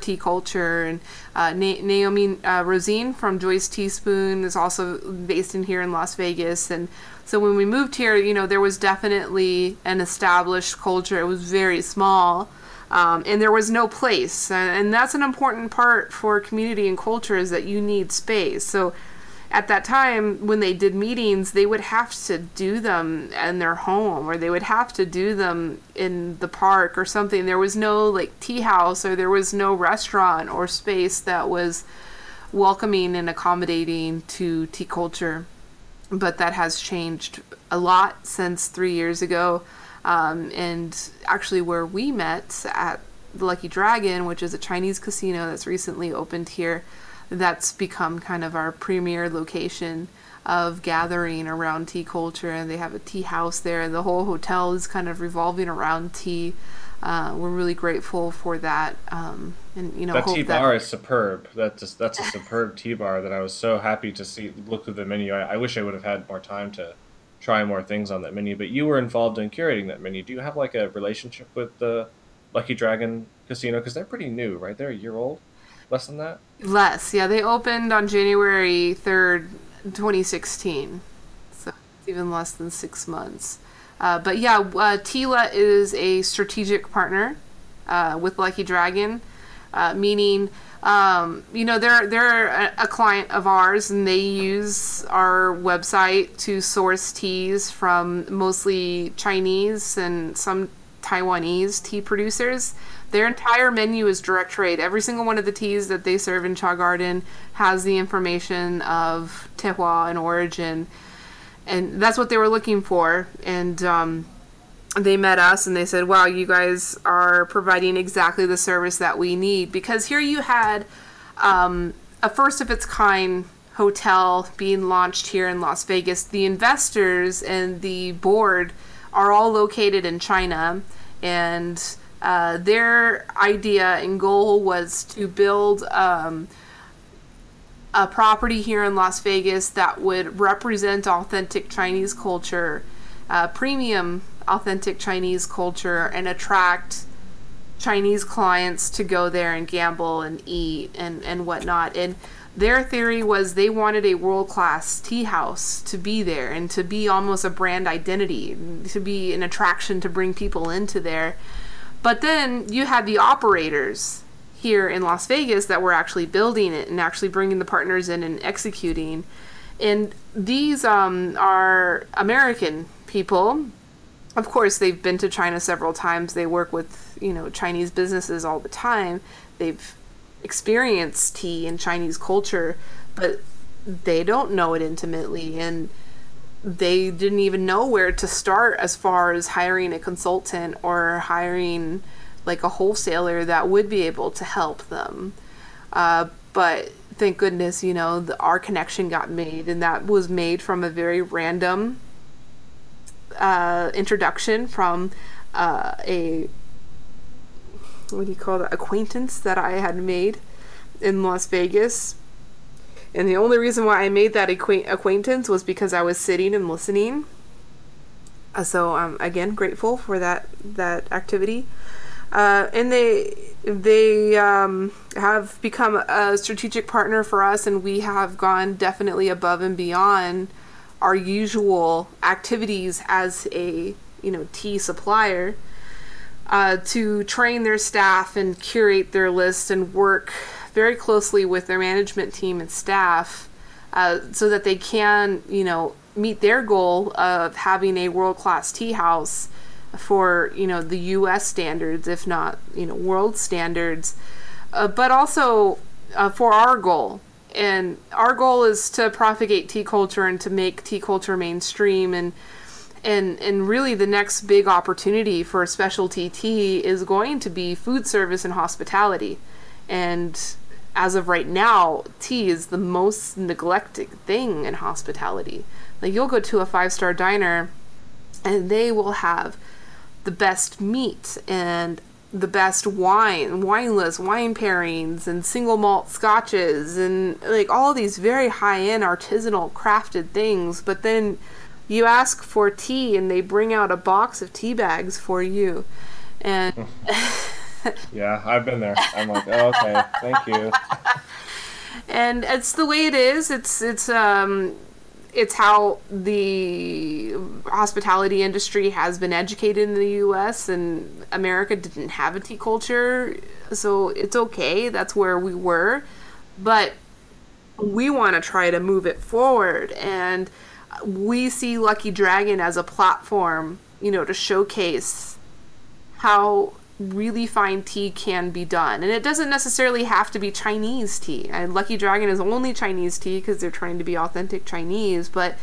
tea culture. And Naomi Rosine from Joyce Teaspoon is also based in here in Las Vegas. And so when we moved here, you know, there was definitely an established culture. It was very small. And there was no place. And that's an important part for community and culture, is that you need space. So at that time, when they did meetings, they would have to do them in their home, or they would have to do them in the park or something. There was no like tea house, or there was no restaurant or space that was welcoming and accommodating to tea culture. But that has changed a lot since 3 years ago. And actually where we met at the Lucky Dragon, which is a Chinese casino that's recently opened here, that's become kind of our premier location of gathering around tea culture. And they have a tea house there, and the whole hotel is kind of revolving around tea. We're really grateful for that. And you know, that bar is superb. That's a superb tea bar that I was so happy to see. Look through the menu. I wish I would have had more time to try more things on that menu, but you were involved in curating that menu. Do you have like a relationship with the Lucky Dragon Casino? Because they're pretty new, right? They're a year old, less than that? Less, yeah. They opened on January 3rd, 2016. So it's even less than 6 months. But yeah, Tealet is a strategic partner with Lucky Dragon. meaning, they're a client of ours, and they use our website to source teas from mostly Chinese and some Taiwanese tea producers. Their entire menu is direct trade. Every single one of the teas that they serve in Cha Garden has the information of terroir and origin, and that's what they were looking for. And they met us and they said, wow, you guys are providing exactly the service that we need. Because here you had a first of its kind hotel being launched here in Las Vegas. The investors and the board are all located in China, and their idea and goal was to build a property here in Las Vegas that would represent authentic Chinese culture, premium authentic Chinese culture, and attract Chinese clients to go there and gamble and eat and whatnot. And their theory was they wanted a world-class tea house to be there and to be almost a brand identity, to be an attraction to bring people into there. But then you had the operators here in Las Vegas that were actually building it and actually bringing the partners in and executing. And these are American people. Of course, they've been to China several times. They work with, Chinese businesses all the time. They've experience tea and Chinese culture, but they don't know it intimately, and they didn't even know where to start as far as hiring a consultant or hiring like a wholesaler that would be able to help them. But thank goodness, our connection got made, and that was made from a very random introduction from a acquaintance that I had made in Las Vegas. And the only reason why I made that acquaintance was because I was sitting and listening. So I'm again grateful for that activity. And they have become a strategic partner for us, and we have gone definitely above and beyond our usual activities as a tea supplier, to train their staff and curate their list and work very closely with their management team and staff so that they can, meet their goal of having a world-class tea house for, the U.S. standards, if not, world standards, but also for our goal. And our goal is to propagate tea culture and to make tea culture mainstream. And really the next big opportunity for specialty tea is going to be food service and hospitality. And as of right now, tea is the most neglected thing in hospitality. Like, you'll go to a 5-star diner and they will have the best meat and the best wine pairings and single malt scotches and like all these very high-end artisanal crafted things. But then you ask for tea and they bring out a box of tea bags for you. And yeah, I've been there. I'm like, oh, okay, thank you. And it's the way it is. It's how the hospitality industry has been educated in the U.S., and America didn't have a tea culture, so it's okay. That's where we were. But we want to try to move it forward, and we see Lucky Dragon as a platform, to showcase how really fine tea can be done. And it doesn't necessarily have to be Chinese tea. And Lucky Dragon is only Chinese tea because they're trying to be authentic Chinese. But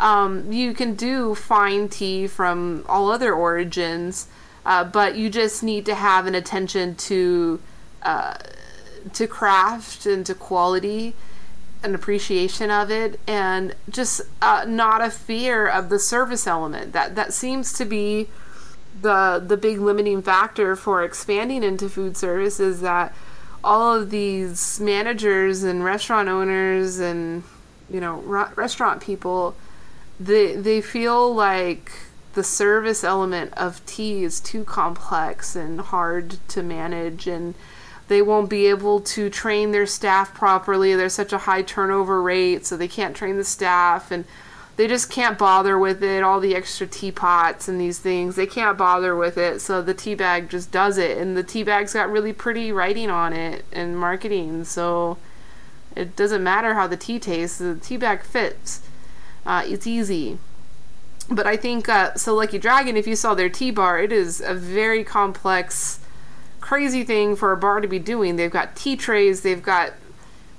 you can do fine tea from all other origins, but you just need to have an attention to craft and to quality, an appreciation of it, and just not a fear of the service element. That seems to be the big limiting factor for expanding into food service, is that all of these managers and restaurant owners and restaurant people, they feel like the service element of tea is too complex and hard to manage, and they won't be able to train their staff properly. There's such a high turnover rate, so they can't train the staff. And They just can't bother with it, all the extra teapots and these things. They can't bother with it, so the tea bag just does it. And the tea bag's got really pretty writing on it and marketing, so it doesn't matter how the tea tastes. The tea bag fits. It's easy. But I think, so Lucky Dragon, if you saw their tea bar, it is a very complex, crazy thing for a bar to be doing. They've got tea trays, they've got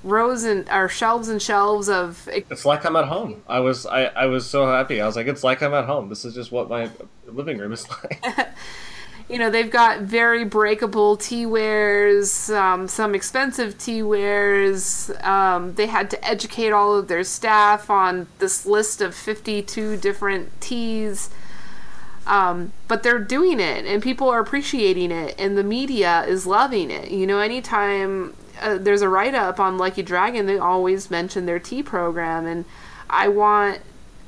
rows or shelves and shelves of... It's like I'm at home. I was so happy. I was like, it's like I'm at home. This is just what my living room is like. You know, they've got very breakable teawares, some expensive teawares. They had to educate all of their staff on this list of 52 different teas. But they're doing it, and people are appreciating it, and the media is loving it. You know, anytime there's a write-up on Lucky Dragon, they always mention their tea program, and I want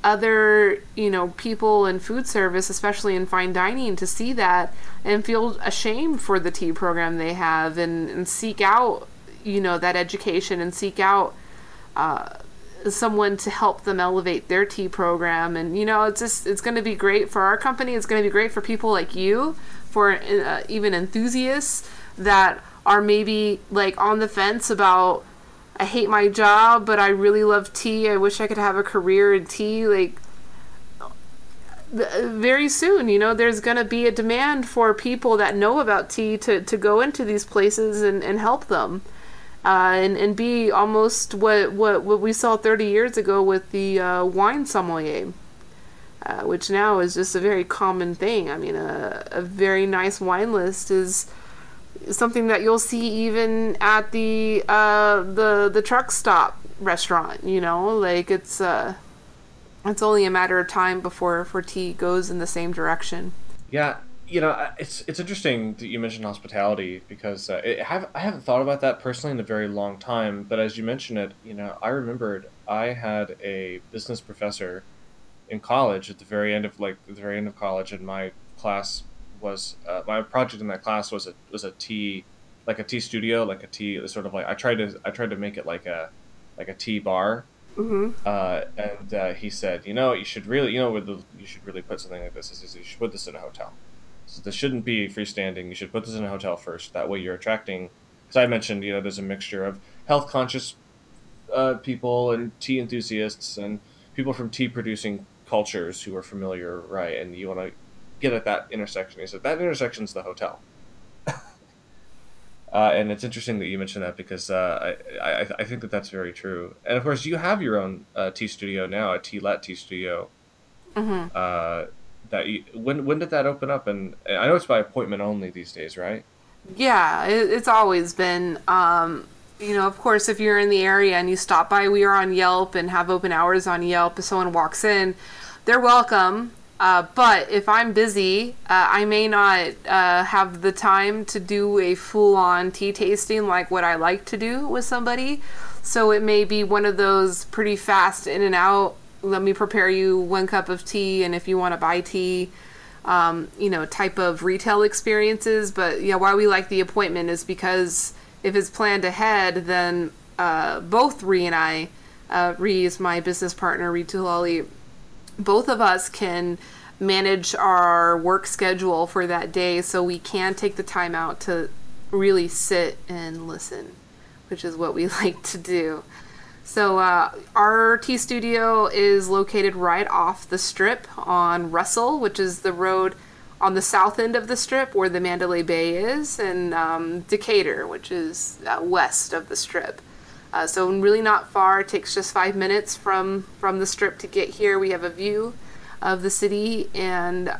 other, you know, people in food service, especially in fine dining, to see that and feel ashamed for the tea program they have, and seek out, you know, that education, and seek out someone to help them elevate their tea program. And you know, it's going to be great for our company. It's going to be great for people like you, for even enthusiasts that are maybe like on the fence about, I hate my job, but I really love tea. I wish I could have a career in tea. Like, very soon, you know, there's going to be a demand for people that know about tea to go into these places and help them. And be almost what we saw 30 years ago with the wine sommelier, which now is just a very common thing. I mean, a very nice wine list is something that you'll see even at the truck stop restaurant. You know, like it's only a matter of time before for tea goes in the same direction. Yeah. You know, it's interesting that you mentioned hospitality, because I haven't thought about that personally in a very long time. But as you mentioned it, you know, I remembered I had a business professor in college at the very end of college, and my class was my project in that class was a tea, like a tea studio, like a tea sort of like I tried to make it like a tea bar. Mm-hmm. And he said, you know, you should really put something like this. You should put this in a hotel. So this shouldn't be freestanding. You should put this in a hotel first. That way you're attracting, because I mentioned, you know, there's a mixture of health conscious people and tea enthusiasts and people from tea producing cultures who are familiar, right? And you want to get at that intersection. He said, that intersection's the hotel. And it's interesting that you mentioned that, because I think that that's very true. And of course, you have your own tea studio now, a Tealet tea studio. Mm-hmm. When did that open up? And I know it's by appointment only these days, right? Yeah, it's always been. You know, of course, if you're in the area and you stop by, we are on Yelp and have open hours on Yelp. If someone walks in, they're welcome. But if I'm busy, I may not have the time to do a full-on tea tasting like what I like to do with somebody. So it may be one of those pretty fast in and out, let me prepare you one cup of tea, and if you want to buy tea, you know, type of retail experiences. But yeah, why we like the appointment is because if it's planned ahead, then both Rie and I, Rie is my business partner, Rie Tulali, both of us can manage our work schedule for that day, so we can take the time out to really sit and listen, which is what we like to do. So our tea studio is located right off the Strip on Russell, which is the road on the south end of the Strip where the Mandalay Bay is, and Decatur, which is west of the Strip. So really not far. It takes just 5 minutes from the Strip to get here. We have a view of the city, and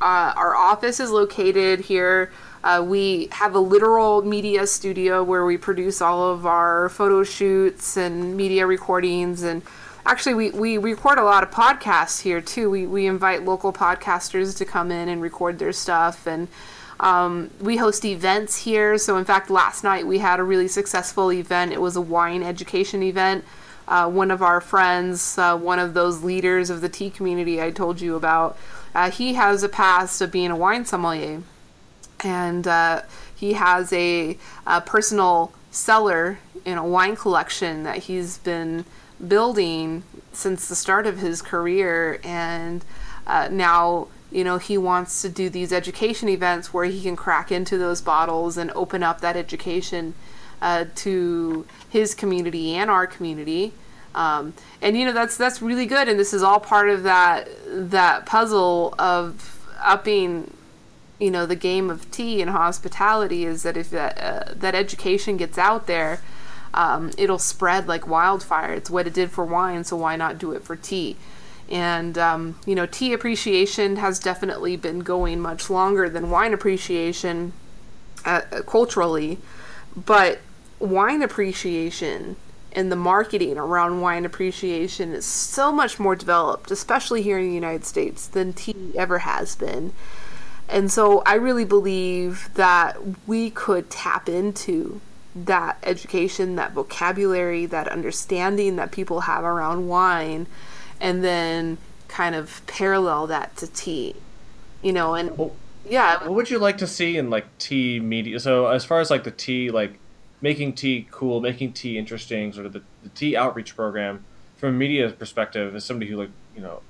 our office is located here. We have a literal media studio where we produce all of our photo shoots and media recordings. And actually, we record a lot of podcasts here, too. We invite local podcasters to come in and record their stuff. And we host events here. So, in fact, last night we had a really successful event. It was a wine education event. One of our friends, one of those leaders of the tea community I told you about, he has a past of being a wine sommelier. And he has a personal cellar in a wine collection that he's been building since the start of his career, and now, you know, he wants to do these education events where he can crack into those bottles and open up that education to his community and our community. And you know, that's really good. And this is all part of that puzzle of upping, you know, the game of tea and hospitality, is that if that education gets out there, it'll spread like wildfire. It's what it did for wine, so why not do it for tea? And, you know, tea appreciation has definitely been going much longer than wine appreciation culturally, but wine appreciation and the marketing around wine appreciation is so much more developed, especially here in the United States, than tea ever has been. And so I really believe that we could tap into that education, that vocabulary, that understanding that people have around wine, and then kind of parallel that to tea, you know. And what would you like to see in like tea media? So as far as like the tea, like making tea cool, making tea interesting, sort of the tea outreach program from a media perspective, as somebody who like, you know,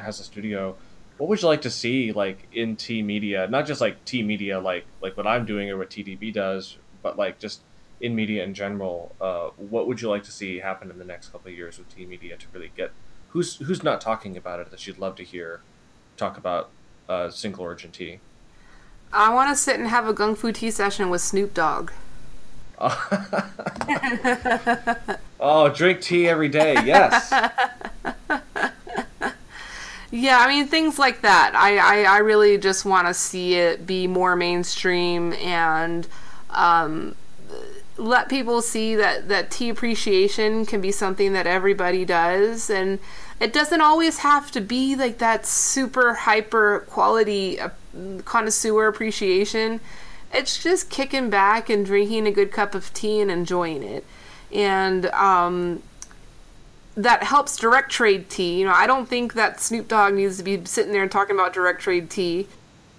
has a studio, what would you like to see like in tea media? Not just like tea media, like what I'm doing or what TDB does, but like just in media in general, what would you like to see happen in the next couple of years with tea media to really get who's not talking about it that you'd love to hear talk about single origin tea? I want to sit and have a Kung Fu tea session with Snoop Dogg. Oh, drink tea every day. Yes. Yeah, I mean, things like that. I really just want to see it be more mainstream and let people see that tea appreciation can be something that everybody does, and it doesn't always have to be like that super hyper quality connoisseur appreciation. It's just kicking back and drinking a good cup of tea and enjoying it, and that helps direct trade tea. You know, I don't think that Snoop Dogg needs to be sitting there and talking about direct trade tea,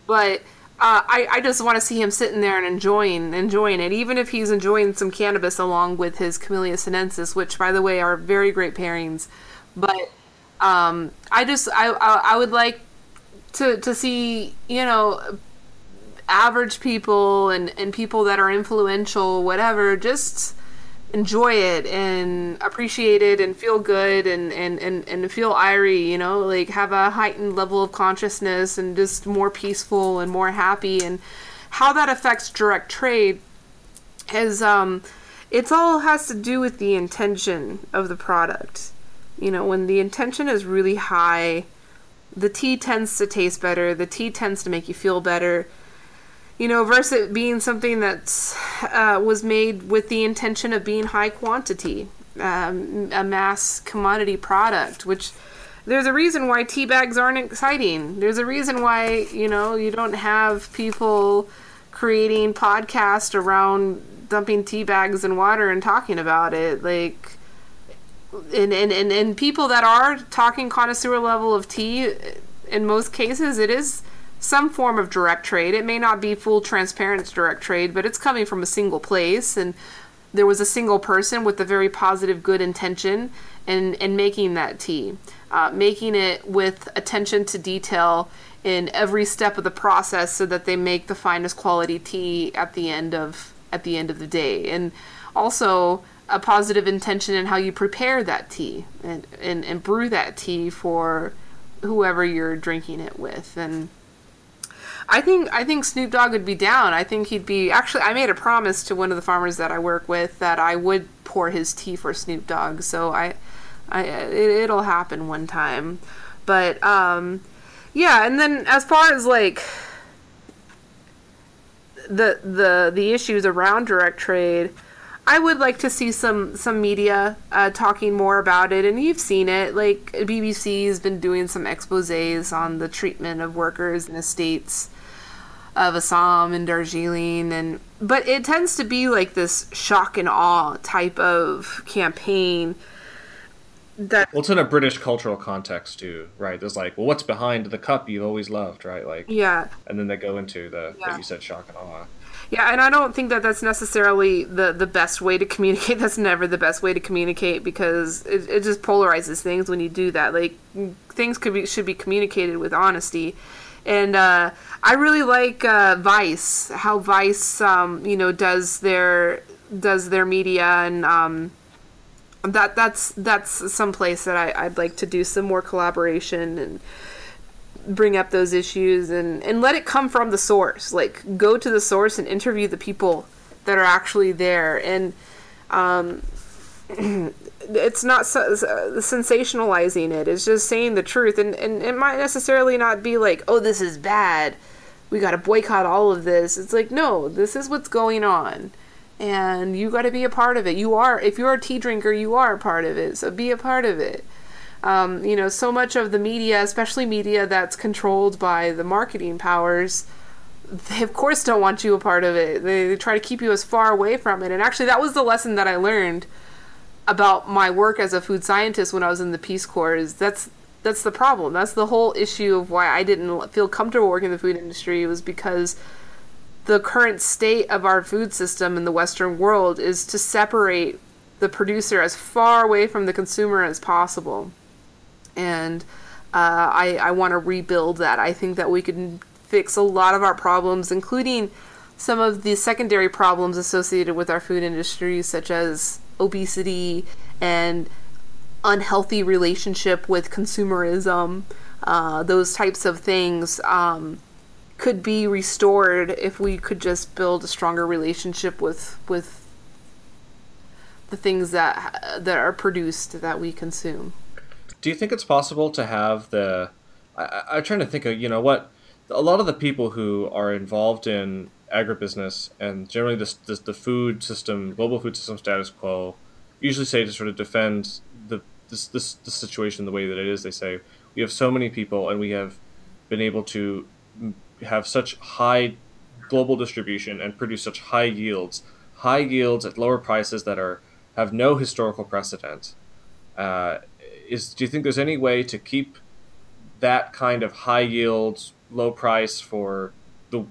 but I just want to see him sitting there and enjoying it, even if he's enjoying some cannabis along with his Camellia sinensis, which, by the way, are very great pairings. But I would like to see, you know, average people and people that are influential, whatever, just enjoy it and appreciate it and feel good and feel airy, you know, like have a heightened level of consciousness and just more peaceful and more happy. And how that affects direct trade is, it's all has to do with the intention of the product. You know, when the intention is really high, the tea tends to taste better. The tea tends to make you feel better. You know, versus it being something that's was made with the intention of being high quantity, a mass commodity product, which there's a reason why tea bags aren't exciting. There's a reason why, you know, you don't have people creating podcasts around dumping tea bags in water and talking about it. Like, and people that are talking connoisseur level of tea, in most cases, it is some form of direct trade. It may not be full transparent direct trade, but it's coming from a single place, and there was a single person with a very positive, good intention and making that tea, making it with attention to detail in every step of the process, so that they make the finest quality tea at the end of the day. And also a positive intention in how you prepare that tea and brew that tea for whoever you're drinking it with. And I think Snoop Dogg would be down. I think he'd be... Actually, I made a promise to one of the farmers that I work with that I would pour his tea for Snoop Dogg, so it'll happen one time. But, yeah, and then as far as, like, the issues around direct trade, I would like to see some media talking more about it, and you've seen it. Like, BBC has been doing some exposés on the treatment of workers in estates of Assam and Darjeeling, but it tends to be like this shock and awe type of campaign. Well, it's in a British cultural context too, right? There's like, well, what's behind the cup you've always loved, right? Like, yeah. And then they go into the, like you said, shock and awe. Yeah, and I don't think that that's necessarily the best way to communicate. That's never the best way to communicate, because it just polarizes things when you do that. Like, things should be communicated with honesty. And I really like Vice, how Vice, does their media, and that's some place that I'd like to do some more collaboration and bring up those issues and let it come from the source. Like, go to the source and interview the people that are actually there. And it's not sensationalizing it. It's just saying the truth. And it might necessarily not be like, oh, this is bad, we got to boycott all of this. It's like, no, this is what's going on, and you got to be a part of it. You are, if you're a tea drinker, you are a part of it. So be a part of it. So much of the media, especially media that's controlled by the marketing powers, they of course don't want you a part of it. They try to keep you as far away from it. And actually, that was the lesson that I learned about my work as a food scientist when I was in the Peace Corps. Is that's the problem. That's the whole issue of why I didn't feel comfortable working in the food industry, was because the current state of our food system in the Western world is to separate the producer as far away from the consumer as possible. And I want to rebuild that. I think that we can fix a lot of our problems, including some of the secondary problems associated with our food industry, such as obesity and unhealthy relationship with consumerism. Those types of things could be restored if we could just build a stronger relationship with the things that are produced, that we consume. Do you think it's possible to have I'm trying to think of, a lot of the people who are involved in agribusiness and generally this the food system, global food system status quo, usually say to sort of defend the situation the way that it is. They say, we have so many people and we have been able to have such high global distribution and produce such high yields at lower prices that have no historical precedent. Do you think there's any way to keep that kind of high yield, low price for the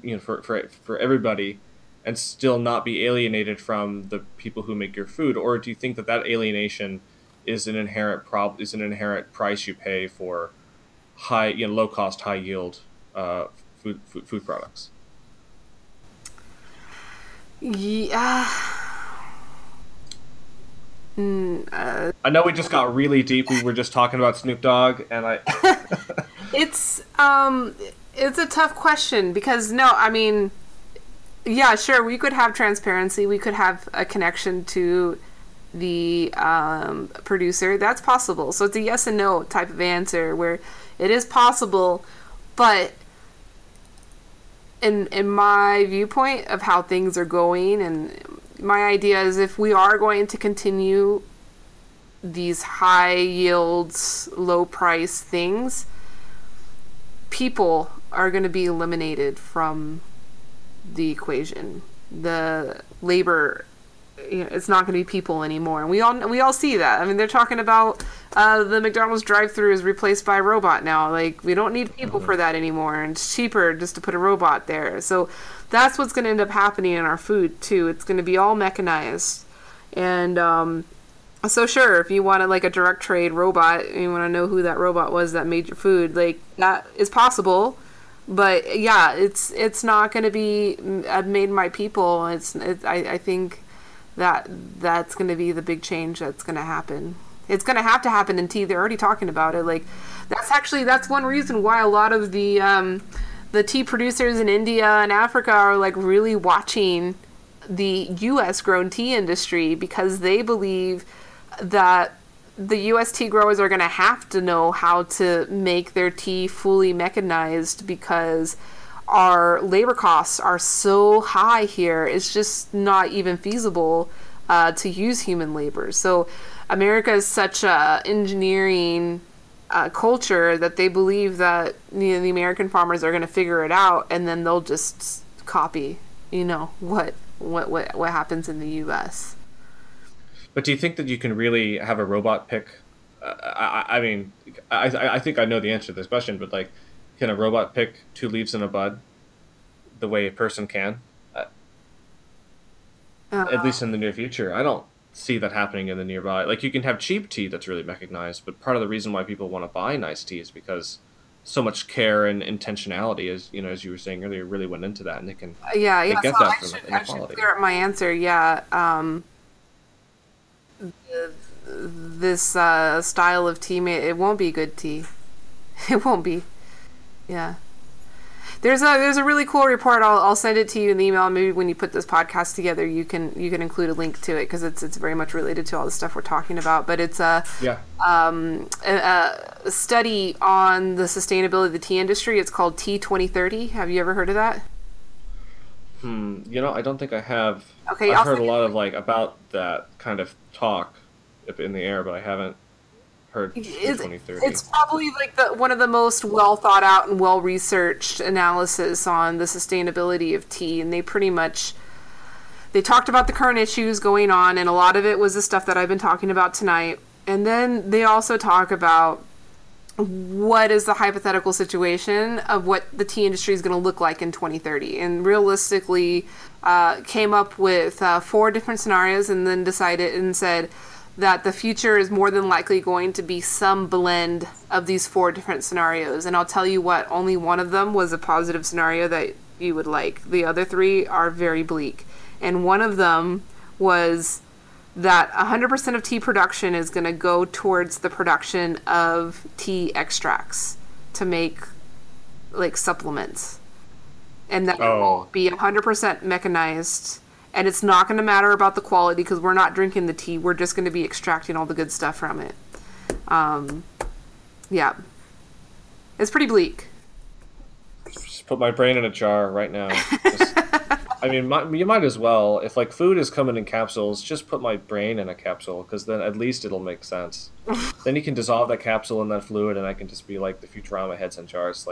for everybody, and still not be alienated from the people who make your food? Or do you think that alienation is an inherent price you pay for high, low cost, high yield food products? Yeah. I know we just got really deep. We were just talking about Snoop Dogg, and I. It's a tough question, because yeah, sure, we could have transparency. We could have a connection to the producer. That's possible. So it's a yes and no type of answer, where it is possible, but in my viewpoint of how things are going and. My idea is, if we are going to continue these high yields, low price things, people are going to be eliminated from the equation. The labor, it's not going to be people anymore, and we all see that. I mean, they're talking about the McDonald's drive-thru is replaced by a robot now. Like, we don't need people for that anymore, and it's cheaper just to put a robot there. So that's what's going to end up happening in our food too. It's going to be all mechanized, and so sure, if you wanted like a direct trade robot, and you want to know who that robot was that made your food, like, that is possible. But yeah, it's not going to be made by people. I think that's going to be the big change that's going to happen. It's going to happen in tea. They're already talking about it. Like, that's one reason why a lot of the tea producers in India and Africa are like really watching the U.S. grown tea industry, because they believe that the U.S. tea growers are going to have to know how to make their tea fully mechanized, because our labor costs are so high here. It's just not even feasible to use human labor. So America is such a engineering culture that they believe that the American farmers are going to figure it out, and then they'll just copy, what happens in the U.S. But do you think that you can really have a robot pick? I think I know the answer to this question, but like, can a robot pick two leaves in a bud the way a person can? at least in the near future. I don't see that happening in the nearby. Like, you can have cheap tea that's really recognized, but part of the reason why people want to buy nice tea is because so much care and intentionality, as you know, as you were saying earlier, really went into that, and it can get that from inequality. I should clear up my answer. Yeah, this style of tea, it won't be good tea. It won't be. Yeah. There's a really cool report. I'll send it to you in the email. Maybe when you put this podcast together, you can include a link to it, because it's very much related to all the stuff we're talking about. But it's a study on the sustainability of the tea industry. It's called Tea 2030. Have you ever heard of that? I don't think I have. Okay, I've heard a lot of about that kind of talk up in the air, but I haven't. It's probably one of the most well thought out and well researched analysis on the sustainability of tea, and they talked about the current issues going on, and a lot of it was the stuff that I've been talking about tonight. And then they also talk about what is the hypothetical situation of what the tea industry is going to look like in 2030, and realistically came up with 4 different scenarios, and then decided and said that the future is more than likely going to be some blend of these 4 different scenarios. And I'll tell you what, only one of them was a positive scenario that you would like. The other 3 are very bleak. And one of them was that 100% of tea production is going to go towards the production of tea extracts to make supplements. And that will be 100% mechanized. And it's not going to matter about the quality, because we're not drinking the tea. We're just going to be extracting all the good stuff from it. Yeah. It's pretty bleak. Just put my brain in a jar right now. You might as well. If food is coming in capsules, just put my brain in a capsule, because then at least it'll make sense. Then you can dissolve that capsule in that fluid, and I can just be like the Futurama heads in jars.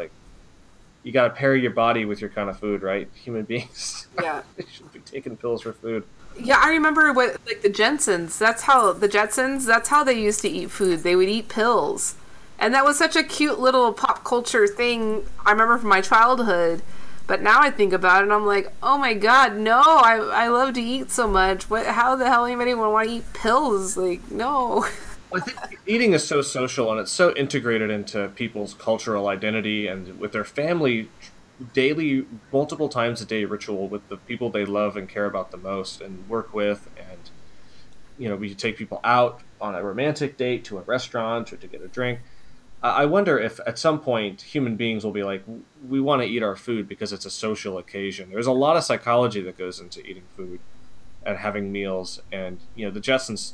You got to pair your body with your kind of food, right? Human beings. Yeah. They should be taking pills for food. Yeah, I remember the Jetsons. That's how they used to eat food. They would eat pills. And that was such a cute little pop culture thing I remember from my childhood. But now I think about it and I'm like, oh my God, no, I love to eat so much. How the hell anybody would want to eat pills? No. I think eating is so social, and it's so integrated into people's cultural identity, and with their family, daily, multiple times a day ritual with the people they love and care about the most and work with. And, we take people out on a romantic date to a restaurant or to get a drink. I wonder if at some point human beings will be like, we want to eat our food because it's a social occasion. There's a lot of psychology that goes into eating food and having meals. And, the Jetsons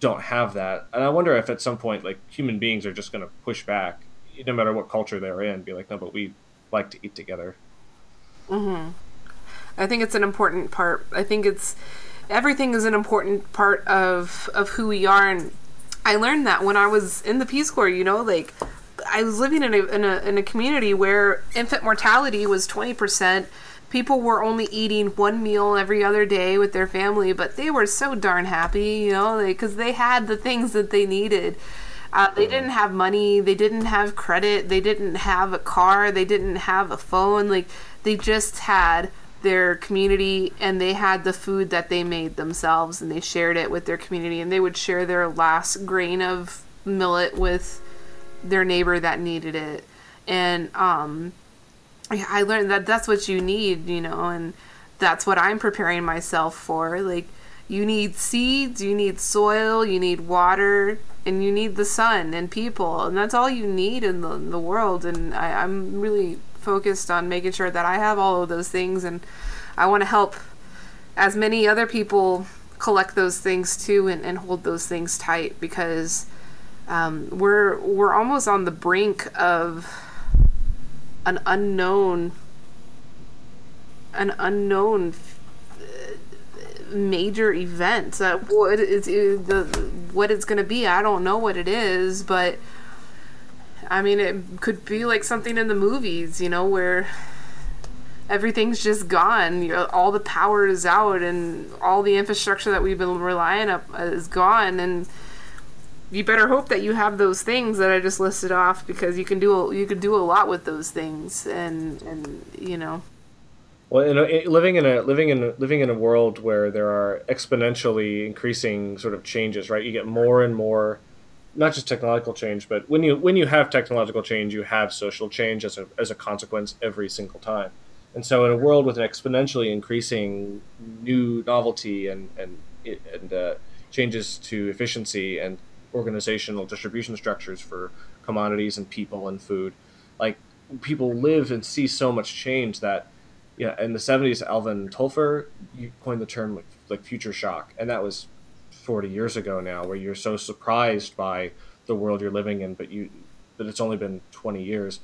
don't have that, and I wonder if at some point human beings are just going to push back, no matter what culture they're in, be like, no, but we like to eat together. Mm-hmm. I think it's an important part. I think everything is an important part of who we are, and I learned that when I was in the Peace Corps. I was living in a community where infant mortality was 20%. People were only eating one meal every other day with their family, but they were so darn happy, because they had the things that they needed. They didn't have money. They didn't have credit. They didn't have a car. They didn't have a phone. They just had their community, and they had the food that they made themselves, and they shared it with their community, and they would share their last grain of millet with their neighbor that needed it. And, I learned that that's what you need, and that's what I'm preparing myself for. You need seeds, you need soil, you need water, and you need the sun and people. And that's all you need in the world. And I'm really focused on making sure that I have all of those things. And I want to help as many other people collect those things too, and hold those things tight, because we're almost on the brink of an unknown major event. What it's going to be, I don't know what it is, but it could be like something in the movies, where everything's just gone. All the power is out, and all the infrastructure that we've been relying on is gone, and you better hope that you have those things that I just listed off, because you can do a lot with those things, and Well, you know, living in a world where there are exponentially increasing sort of changes, right? You get more and more, not just technological change, but when you have technological change, you have social change as a consequence every single time. And so, in a world with an exponentially increasing new novelty and changes to efficiency and organizational distribution structures for commodities and people and food, like people live and see so much change that. Yeah, in the 70s, Alvin Toffler coined the term like future shock, and that was 40 years ago now, where you're so surprised by the world you're living in, but it's only been 20 years.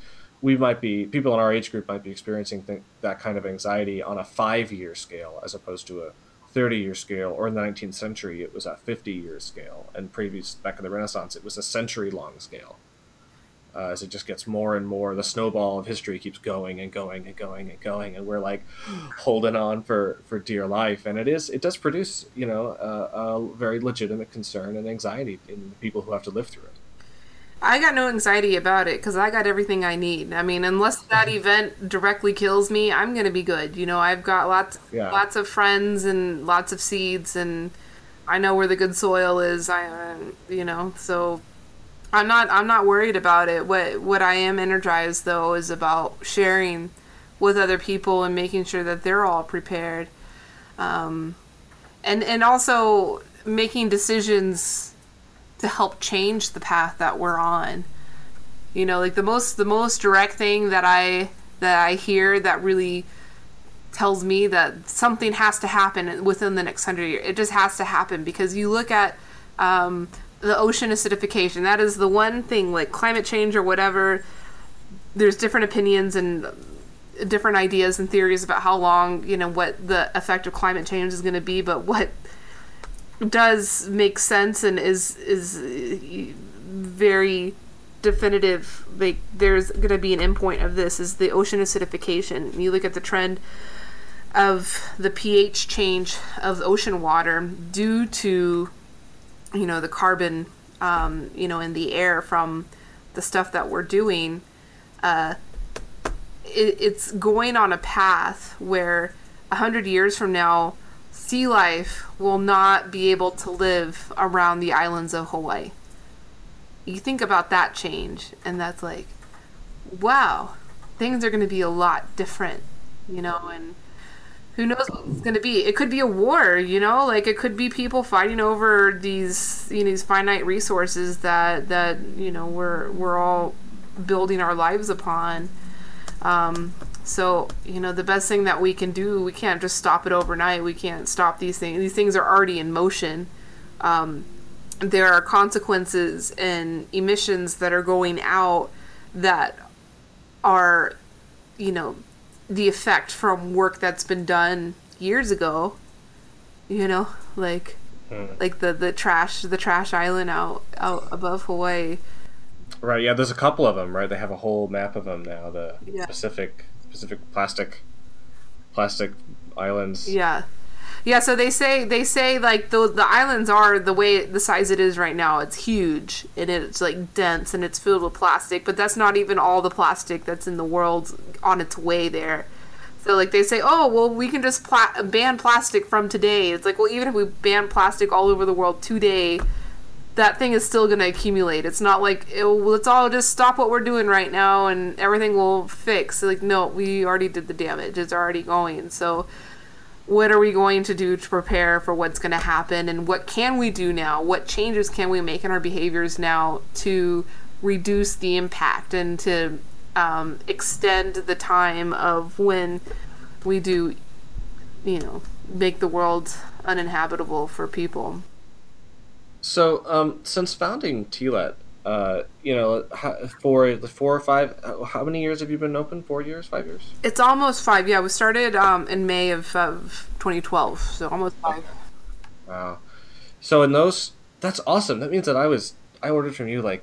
People in our age group might be experiencing that kind of anxiety on a 5-year scale as opposed to a 30-year scale, or in the 19th century, it was a 50-year scale, and back in the Renaissance, it was a century-long scale. As it just gets more and more, the snowball of history keeps going and going and going and going, and we're like holding on for dear life. And it does produce, you know, a very legitimate concern and anxiety in the people who have to live through it. I got no anxiety about it because I got everything I need. I mean, unless that event directly kills me, I'm going to be good. You know, I've got lots of friends and lots of seeds, and I know where the good soil is. So. I'm not worried about it. What I am energized, though, is about sharing with other people and making sure that they're all prepared. And also making decisions to help change the path that we're on. You know, like the most direct thing that I hear that really tells me that something has to happen within the next 100 years. It just has to happen, because you look at the ocean acidification. That is the one thing, like climate change or whatever, there's different opinions and different ideas and theories about how long, you know, what the effect of climate change is going to be, but what does make sense and is very definitive, like there's going to be an endpoint of this, is the ocean acidification. You look at the trend of the pH change of ocean water due to, you know, the carbon, you know, in the air from the stuff that we're doing, it's going on a path where 100 years from now, sea life will not be able to live around the islands of Hawaii. You think about that change, and that's like, wow, things are going to be a lot different, you know, and who knows what it's going to be. It could be a war, you know, like it could be people fighting over these, you know, these finite resources that you know, we're all building our lives upon. So, you know, the best thing that we can do, we can't just stop it overnight. We can't stop these things. These things are already in motion. There are consequences and emissions that are going out that are, you know, the effect from work that's been done years ago, you know, like the trash island out above Hawaii. Right. Yeah. There's a couple of them, right? They have a whole map of them now. The Pacific plastic islands. Yeah. Yeah. So they say like the islands are the size it is right now. It's huge and it's like dense and it's filled with plastic, but that's not even all the plastic that's in the world on its way there. So like they say, oh, well, we can just ban plastic from today. It's like, well, even if we ban plastic all over the world today, that thing is still going to accumulate. It's not like, let's all just stop what we're doing right now and everything will fix. So, like, no, we already did the damage. It's already going. So what are we going to do to prepare for what's going to happen, and what can we do now? What changes can we make in our behaviors now to reduce the impact and to extend the time of when we do, you know, make the world uninhabitable for people. So, since founding Tealet, you know, for the 4 or 5, how many years have you been open? 4 years, 5 years? It's almost 5. Yeah, we started in May of 2012, so almost 5. Okay. Wow. So in those, that's awesome. That means that I ordered from you like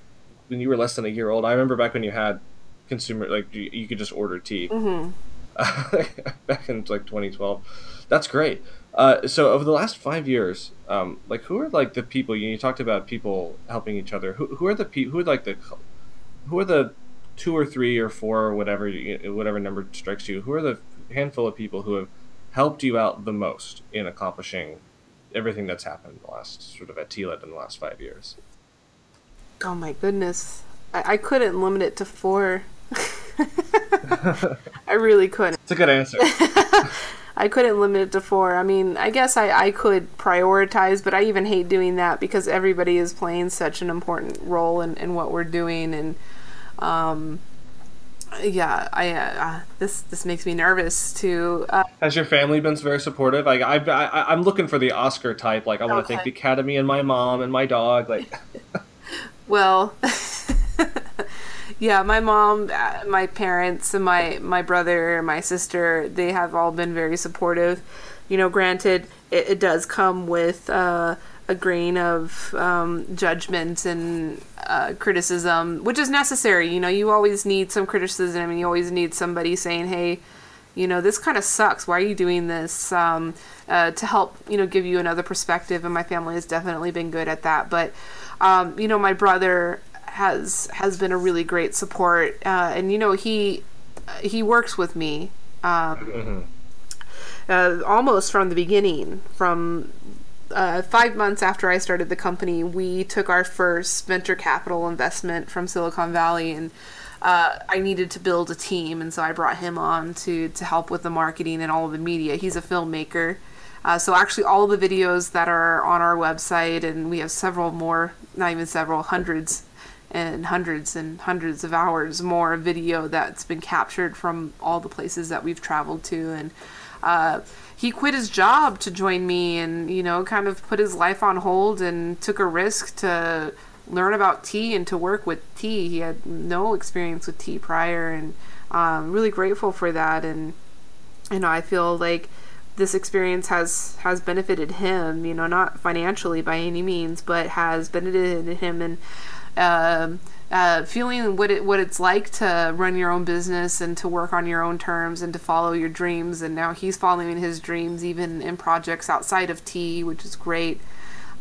when you were less than a year old. I remember back when you had consumer, like you could just order tea. Mm-hmm. Back in like 2012. That's great. So over the last 5 years, like who are like the people you talked about, people helping each other, who are the 2 or 3 or 4 or whatever number strikes you, who are the handful of people who have helped you out the most in accomplishing everything that's happened in the last sort of at Tealet in the last 5 years? Oh my goodness. I couldn't limit it to 4. I really couldn't. It's a good answer. I couldn't limit it to 4. I mean, I guess I could prioritize, but I even hate doing that because everybody is playing such an important role in what we're doing. And this makes me nervous too. Has your family been very supportive? Like, I'm looking for the Oscar type. Like, I want to thank the Academy and my mom and my dog. Like, well. Yeah, my mom, my parents, and my brother and my sister, they have all been very supportive. You know, granted, it does come with a grain of judgment and criticism, which is necessary. You know, you always need some criticism, and you always need somebody saying, hey, you know, this kind of sucks. Why are you doing this? To help, you know, give you another perspective. And my family has definitely been good at that. But, you know, my brother has been a really great support, and you know he works with me almost from the beginning. From 5 months after I started the company, we took our first venture capital investment from Silicon Valley, and I needed to build a team, and so I brought him on to help with the marketing and all of the media. He's a filmmaker. So actually all the videos that are on our website, and we have several more, not even several, hundreds and hundreds of hours more of video that's been captured from all the places that we've traveled to. And he quit his job to join me, and you know, kind of put his life on hold and took a risk to learn about tea and to work with tea. He had no experience with tea prior, and I'm really grateful for that. And you know, I feel like this experience has benefited him, you know, not financially by any means, but has benefited him and feeling what it's like to run your own business and to work on your own terms and to follow your dreams. And now he's following his dreams, even in projects outside of tea, which is great.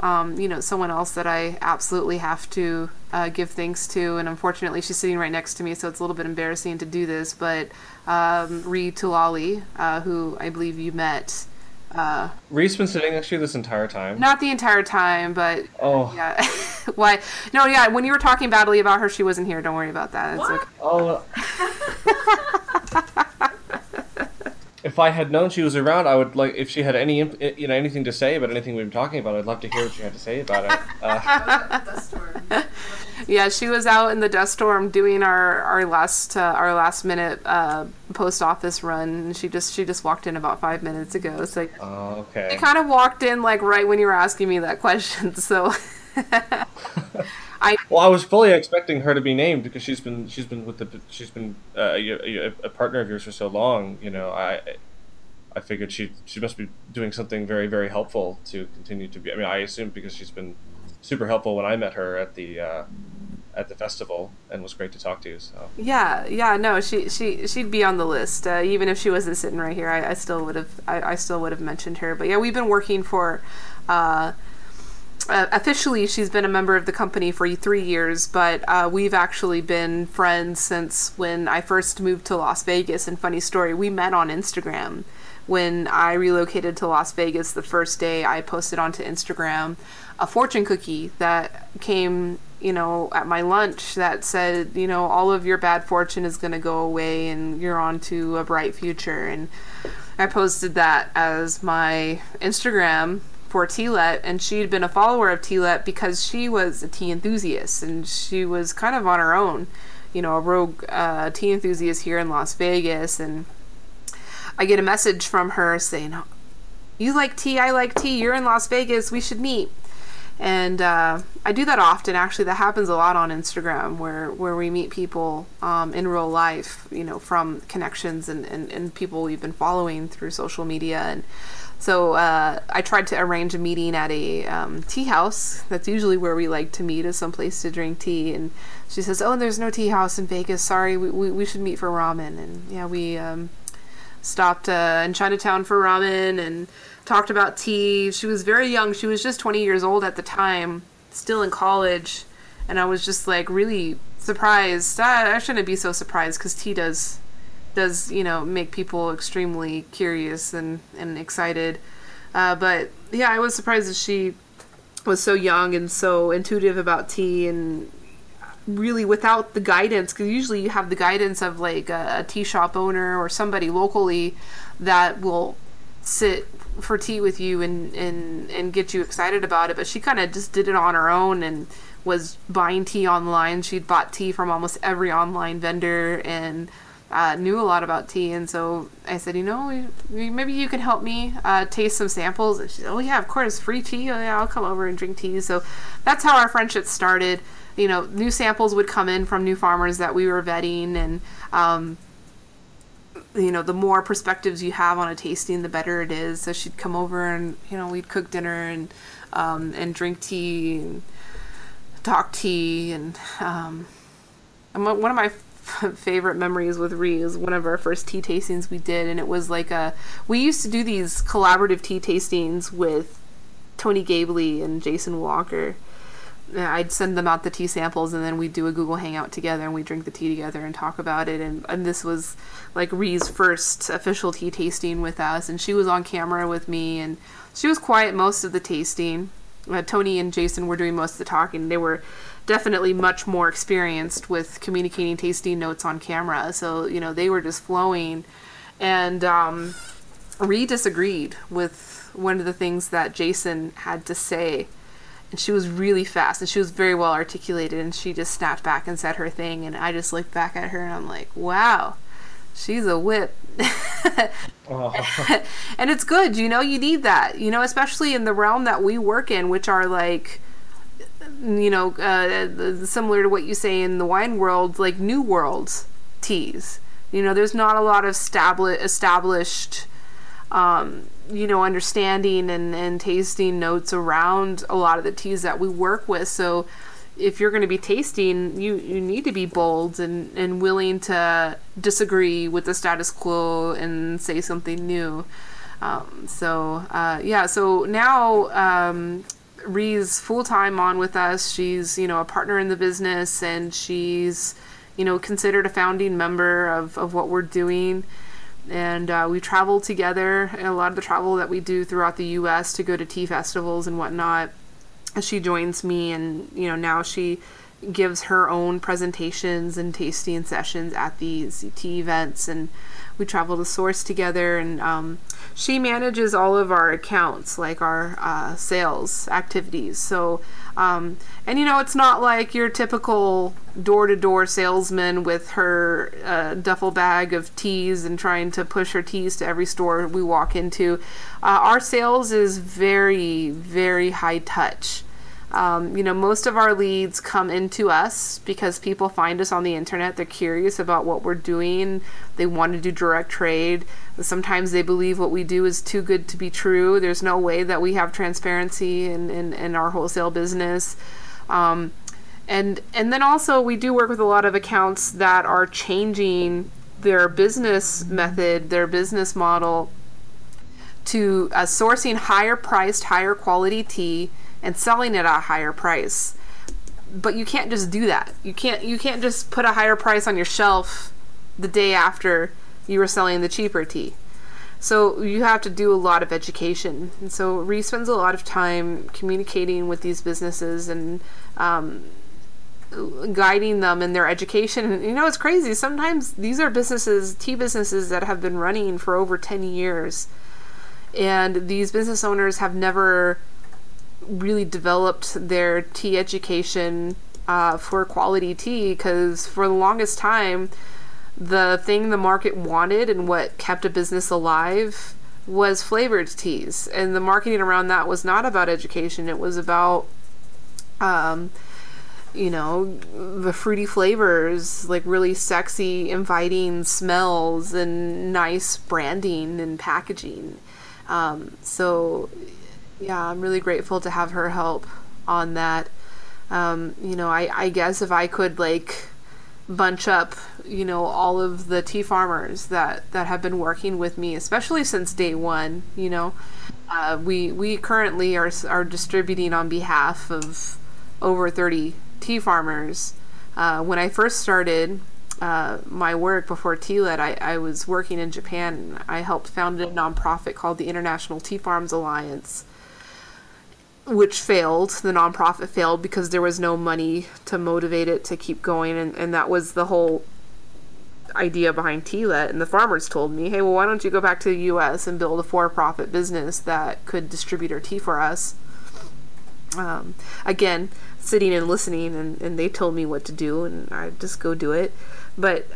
You know, someone else that I absolutely have to give thanks to, and unfortunately she's sitting right next to me, so it's a little bit embarrassing to do this, but Rie Tulali, who I believe you met. Rie's been sitting next to you this entire time? Not the entire time, but yeah. Why? No, yeah, when you were talking badly about her, she wasn't here. Don't worry about that. It's okay. If I had known she was around, I would, like, if she had any, you know, anything to say about anything we've been talking about, I'd love to hear what she had to say about it. Yeah, she was out in the dust storm doing our last minute post office run. She just walked in about 5 minutes ago. So okay. She kind of walked in like right when you were asking me that question. So I was fully expecting her to be named because she's been a partner of yours for so long. You know, I figured she must be doing something very, very helpful to continue to be. I mean, I assume because she's been super helpful when I met her at the festival, and was great to talk to. So yeah, no, she'd be on the list even if she wasn't sitting right here. I still would have mentioned her. But yeah, we've been working for. Officially, she's been a member of the company for 3 years, but we've actually been friends since when I first moved to Las Vegas. And funny story, we met on Instagram. When I relocated to Las Vegas, the first day I posted onto Instagram a fortune cookie that came, you know, at my lunch that said, you know, all of your bad fortune is going to go away and you're on to a bright future. And I posted that as my Instagram for Tealet, and she'd been a follower of Tealet because she was a tea enthusiast, and she was kind of on her own, you know, a rogue tea enthusiast here in Las Vegas. And I get a message from her saying, you like tea, I like tea, you're in Las Vegas, we should meet. And I do that often, actually. That happens a lot on Instagram where we meet people in real life, you know, from connections and people we've been following through social media. And so I tried to arrange a meeting at a tea house. That's usually where we like to meet, is someplace to drink tea. And she says, oh, there's no tea house in Vegas. Sorry, we should meet for ramen. And yeah, we stopped in Chinatown for ramen and talked about tea. She was very young. She was just 20 years old at the time, still in college. And I was just like really surprised. I shouldn't be so surprised because tea does does, you know, make people extremely curious and excited. But yeah, I was surprised that she was so young and so intuitive about tea, and really without the guidance, because usually you have the guidance of like a tea shop owner or somebody locally that will sit for tea with you and get you excited about it. But she kind of just did it on her own and was buying tea online. She'd bought tea from almost every online vendor and knew a lot about tea. And so I said, you know, maybe you can help me taste some samples. And she said, oh yeah, of course, free tea. Oh yeah, I'll come over and drink tea. So that's how our friendship started. You know, new samples would come in from new farmers that we were vetting, and you know, the more perspectives you have on a tasting, the better it is. So she'd come over and, you know, we'd cook dinner and drink tea and talk tea. And one of my favorite memories with Rie is one of our first tea tastings we did, and it was like we used to do these collaborative tea tastings with Tony Gabley and Jason Walker. I'd send them out the tea samples, and then we'd do a Google Hangout together, and we'd drink the tea together and talk about it. And this was like Rie's first official tea tasting with us, and she was on camera with me, and she was quiet most of the tasting. Tony and Jason were doing most of the talking. They were definitely much more experienced with communicating tasting notes on camera, so, you know, they were just flowing. And Rie disagreed with one of the things that Jason had to say. And she was really fast, and she was very well articulated, and she just snapped back and said her thing. And I just looked back at her, and I'm like, wow, she's a whip. Oh. And it's good, you know, you need that, you know, especially in the realm that we work in, which are like, you know, similar to what you say in the wine world, like new world teas. You know, there's not a lot of established you know, understanding and tasting notes around a lot of the teas that we work with. So if you're going to be tasting, you need to be bold and willing to disagree with the status quo and say something new. So now Rie's full-time on with us. She's, you know, a partner in the business, and she's, you know, considered a founding member of what we're doing. And we travel together, and a lot of the travel that we do throughout the U.S. to go to tea festivals and whatnot. She joins me, and, you know, now she gives her own presentations and tasting sessions at these tea events, and we travel to source together. And she manages all of our accounts, like our sales activities. So, and, you know, it's not like your typical door-to-door salesman with her duffel bag of teas and trying to push her teas to every store we walk into. Our sales is very, very high touch. You know, most of our leads come into us because people find us on the internet. They're curious about what we're doing. They want to do direct trade. Sometimes they believe what we do is too good to be true. There's no way that we have transparency in our wholesale business. And then also we do work with a lot of accounts that are changing their business method, their business model to sourcing higher priced, higher quality tea and selling it at a higher price. But you can't just do that. You can't just put a higher price on your shelf the day after you were selling the cheaper tea. So you have to do a lot of education. And so Rie spends a lot of time communicating with these businesses and guiding them in their education. And, you know, it's crazy. Sometimes these are businesses, tea businesses, that have been running for over 10 years. And these business owners have never really developed their tea education for quality tea, because for the longest time, the thing the market wanted and what kept a business alive was flavored teas. And the marketing around that was not about education. It was about, you know, the fruity flavors, like really sexy, inviting smells and nice branding and packaging. Yeah, I'm really grateful to have her help on that. You know, I guess if I could like bunch up, you know, all of the tea farmers that have been working with me, especially since day one, you know, we currently are distributing on behalf of over 30 tea farmers. When I first started, my work before Tealet, I was working in Japan, and I helped found a nonprofit called the International Tea Farms Alliance, which failed. The nonprofit failed because there was no money to motivate it to keep going, and that was the whole idea behind Tealet. And the farmers told me, hey, well, why don't you go back to the U.S. and build a for-profit business that could distribute our tea for us? Again, sitting and listening, and they told me what to do, and I just go do it. But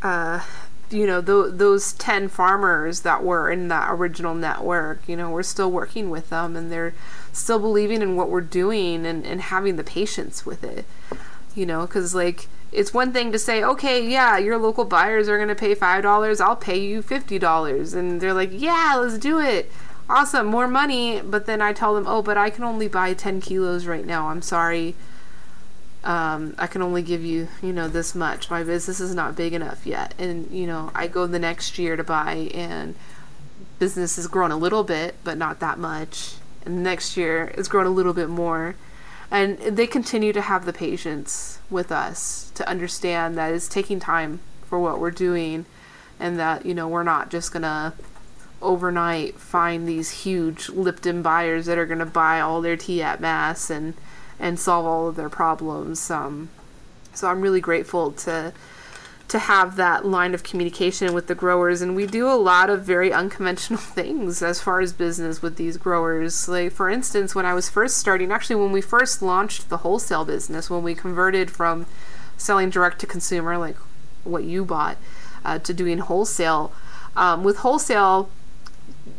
those 10 farmers that were in that original network, we're still working with them, and they're still believing in what we're doing and having the patience with it, because it's one thing to say, okay, yeah, your local buyers are going to pay $5, I'll pay you $50, and they're like, yeah, let's do it, awesome, more money. But then I tell them, oh, but I can only buy 10 kilos right now, I'm sorry, I can only give you, this much. My business is not big enough yet. And, I go the next year to buy, and business has grown a little bit, but not that much. And next year, it's grown a little bit more. And they continue to have the patience with us to understand that it's taking time for what we're doing, and that, we're not just going to overnight find these huge Lipton buyers that are going to buy all their tea at mass and solve all of their problems. So I'm really grateful to have that line of communication with the growers. And we do a lot of very unconventional things as far as business with these growers. Like, for instance, when I was first starting, actually when we first launched the wholesale business, when we converted from selling direct to consumer, like what you bought, to doing wholesale, with wholesale,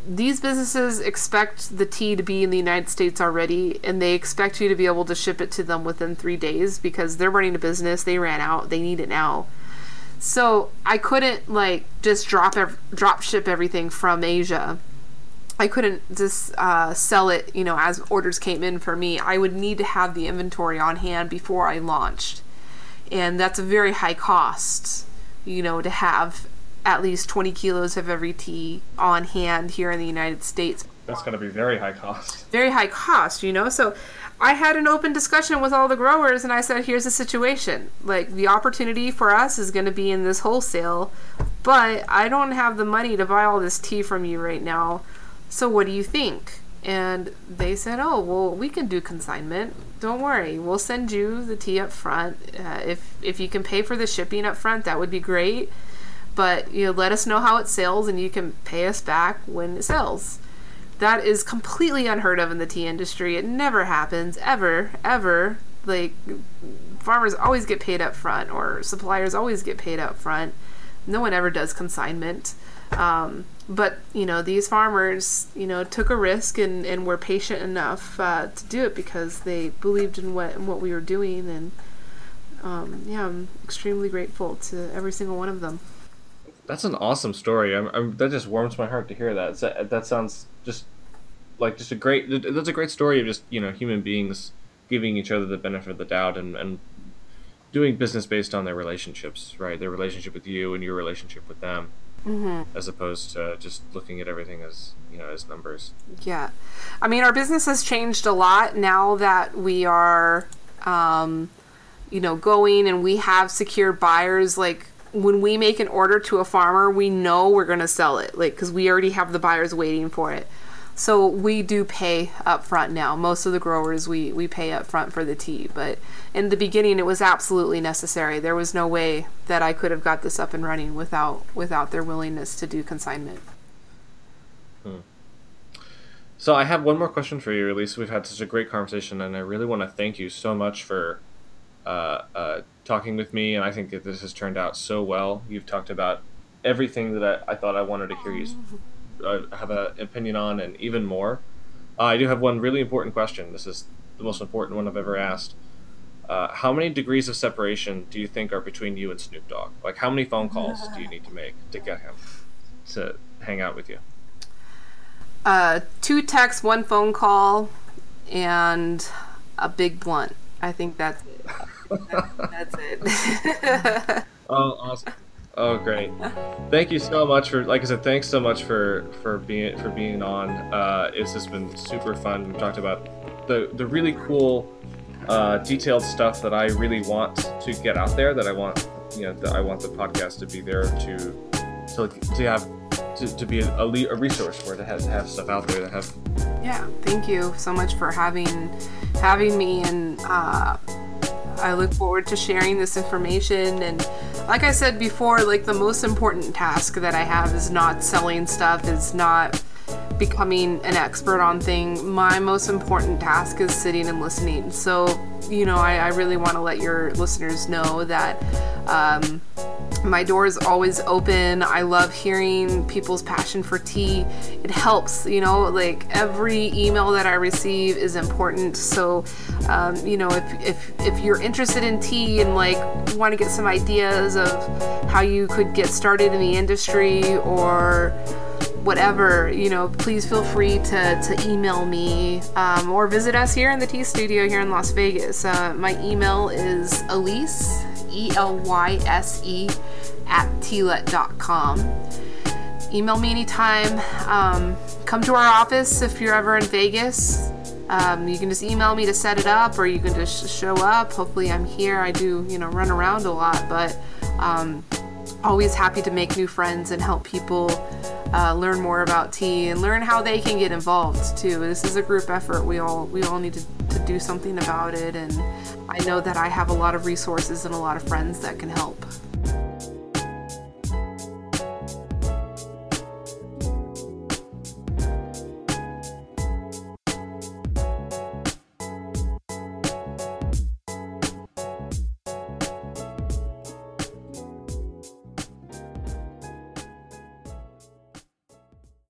these businesses expect the tea to be in the United States already, and they expect you to be able to ship it to them within 3 days because they're running a business, they ran out, they need it now. So I couldn't just drop ship everything from Asia. I couldn't just sell it, as orders came in for me. I would need to have the inventory on hand before I launched, and that's a very high cost, to have at least 20 kilos of every tea on hand here in the United States. That's going to be very high cost. Very high cost, So I had an open discussion with all the growers, and I said, here's the situation. The opportunity for us is going to be in this wholesale, but I don't have the money to buy all this tea from you right now. So what do you think? And they said, oh, well, we can do consignment. Don't worry. We'll send you the tea up front. If you can pay for the shipping up front, that would be great. But let us know how it sells, and you can pay us back when it sells. That is completely unheard of in the tea industry. It never happens, ever, ever. Farmers always get paid up front, or suppliers always get paid up front. No one ever does consignment. But these farmers, took a risk and were patient enough to do it because they believed in what we were doing. And I'm extremely grateful to every single one of them. That's an awesome story. That just warms my heart to hear that. That sounds that's a great story of just, human beings giving each other the benefit of the doubt and doing business based on their relationships, right? Their relationship with you and your relationship with them, mm-hmm. as opposed to just looking at everything as, as numbers. Yeah. Our business has changed a lot now that we are, going, and we have secure buyers. When we make an order to a farmer, we know we're going to sell it, because we already have the buyers waiting for it. So we do pay up front now. Most of the growers, we pay up front for the tea. But in the beginning, it was absolutely necessary. There was no way that I could have got this up and running without their willingness to do consignment. So I have one more question for you, Elyse. We've had such a great conversation, and I really want to thank you so much for talking with me, and I think that this has turned out so well. You've talked about everything that I thought I wanted to hear you have an opinion on, and even more. I do have one really important question. This is the most important one I've ever asked. How many degrees of separation do you think are between you and Snoop Dogg? How many phone calls do you need to make to get him to hang out with you? 2 texts, 1 phone call, and a big blunt. I think that's it. That's it. Oh, awesome. Oh, great. Thank you so much for, like I said, thanks so much for being on. It's just been super fun. We've talked about the really cool detailed stuff that I really want to get out there, that I want, you know, that I want the podcast to be there to be a resource for it, to have stuff out there to have. Yeah, thank you so much for having me, and I look forward to sharing this information. And like I said before, like, the most important task that I have is not selling stuff, is not becoming an expert on things. My most important task is sitting and listening. So, you know, I really want to let your listeners know that my door is always open. I love hearing people's passion for tea. It helps, you know, like, every email that I receive is important. So, you know, if you're interested in tea and, like, want to get some ideas of how you could get started in the industry or whatever, you know, please feel free to email me, or visit us here in the Tea Studio here in Las Vegas. My email is Elyse, Elyse @tealet.com. Email me anytime. Come to our office if you're ever in Vegas. You can just email me to set it up, or you can just show up. Hopefully I'm here. I do, you know, run around a lot, but always happy to make new friends and help people learn more about tea and learn how they can get involved too. This is a group effort. We all need to do something about it, and I know that I have a lot of resources and a lot of friends that can help.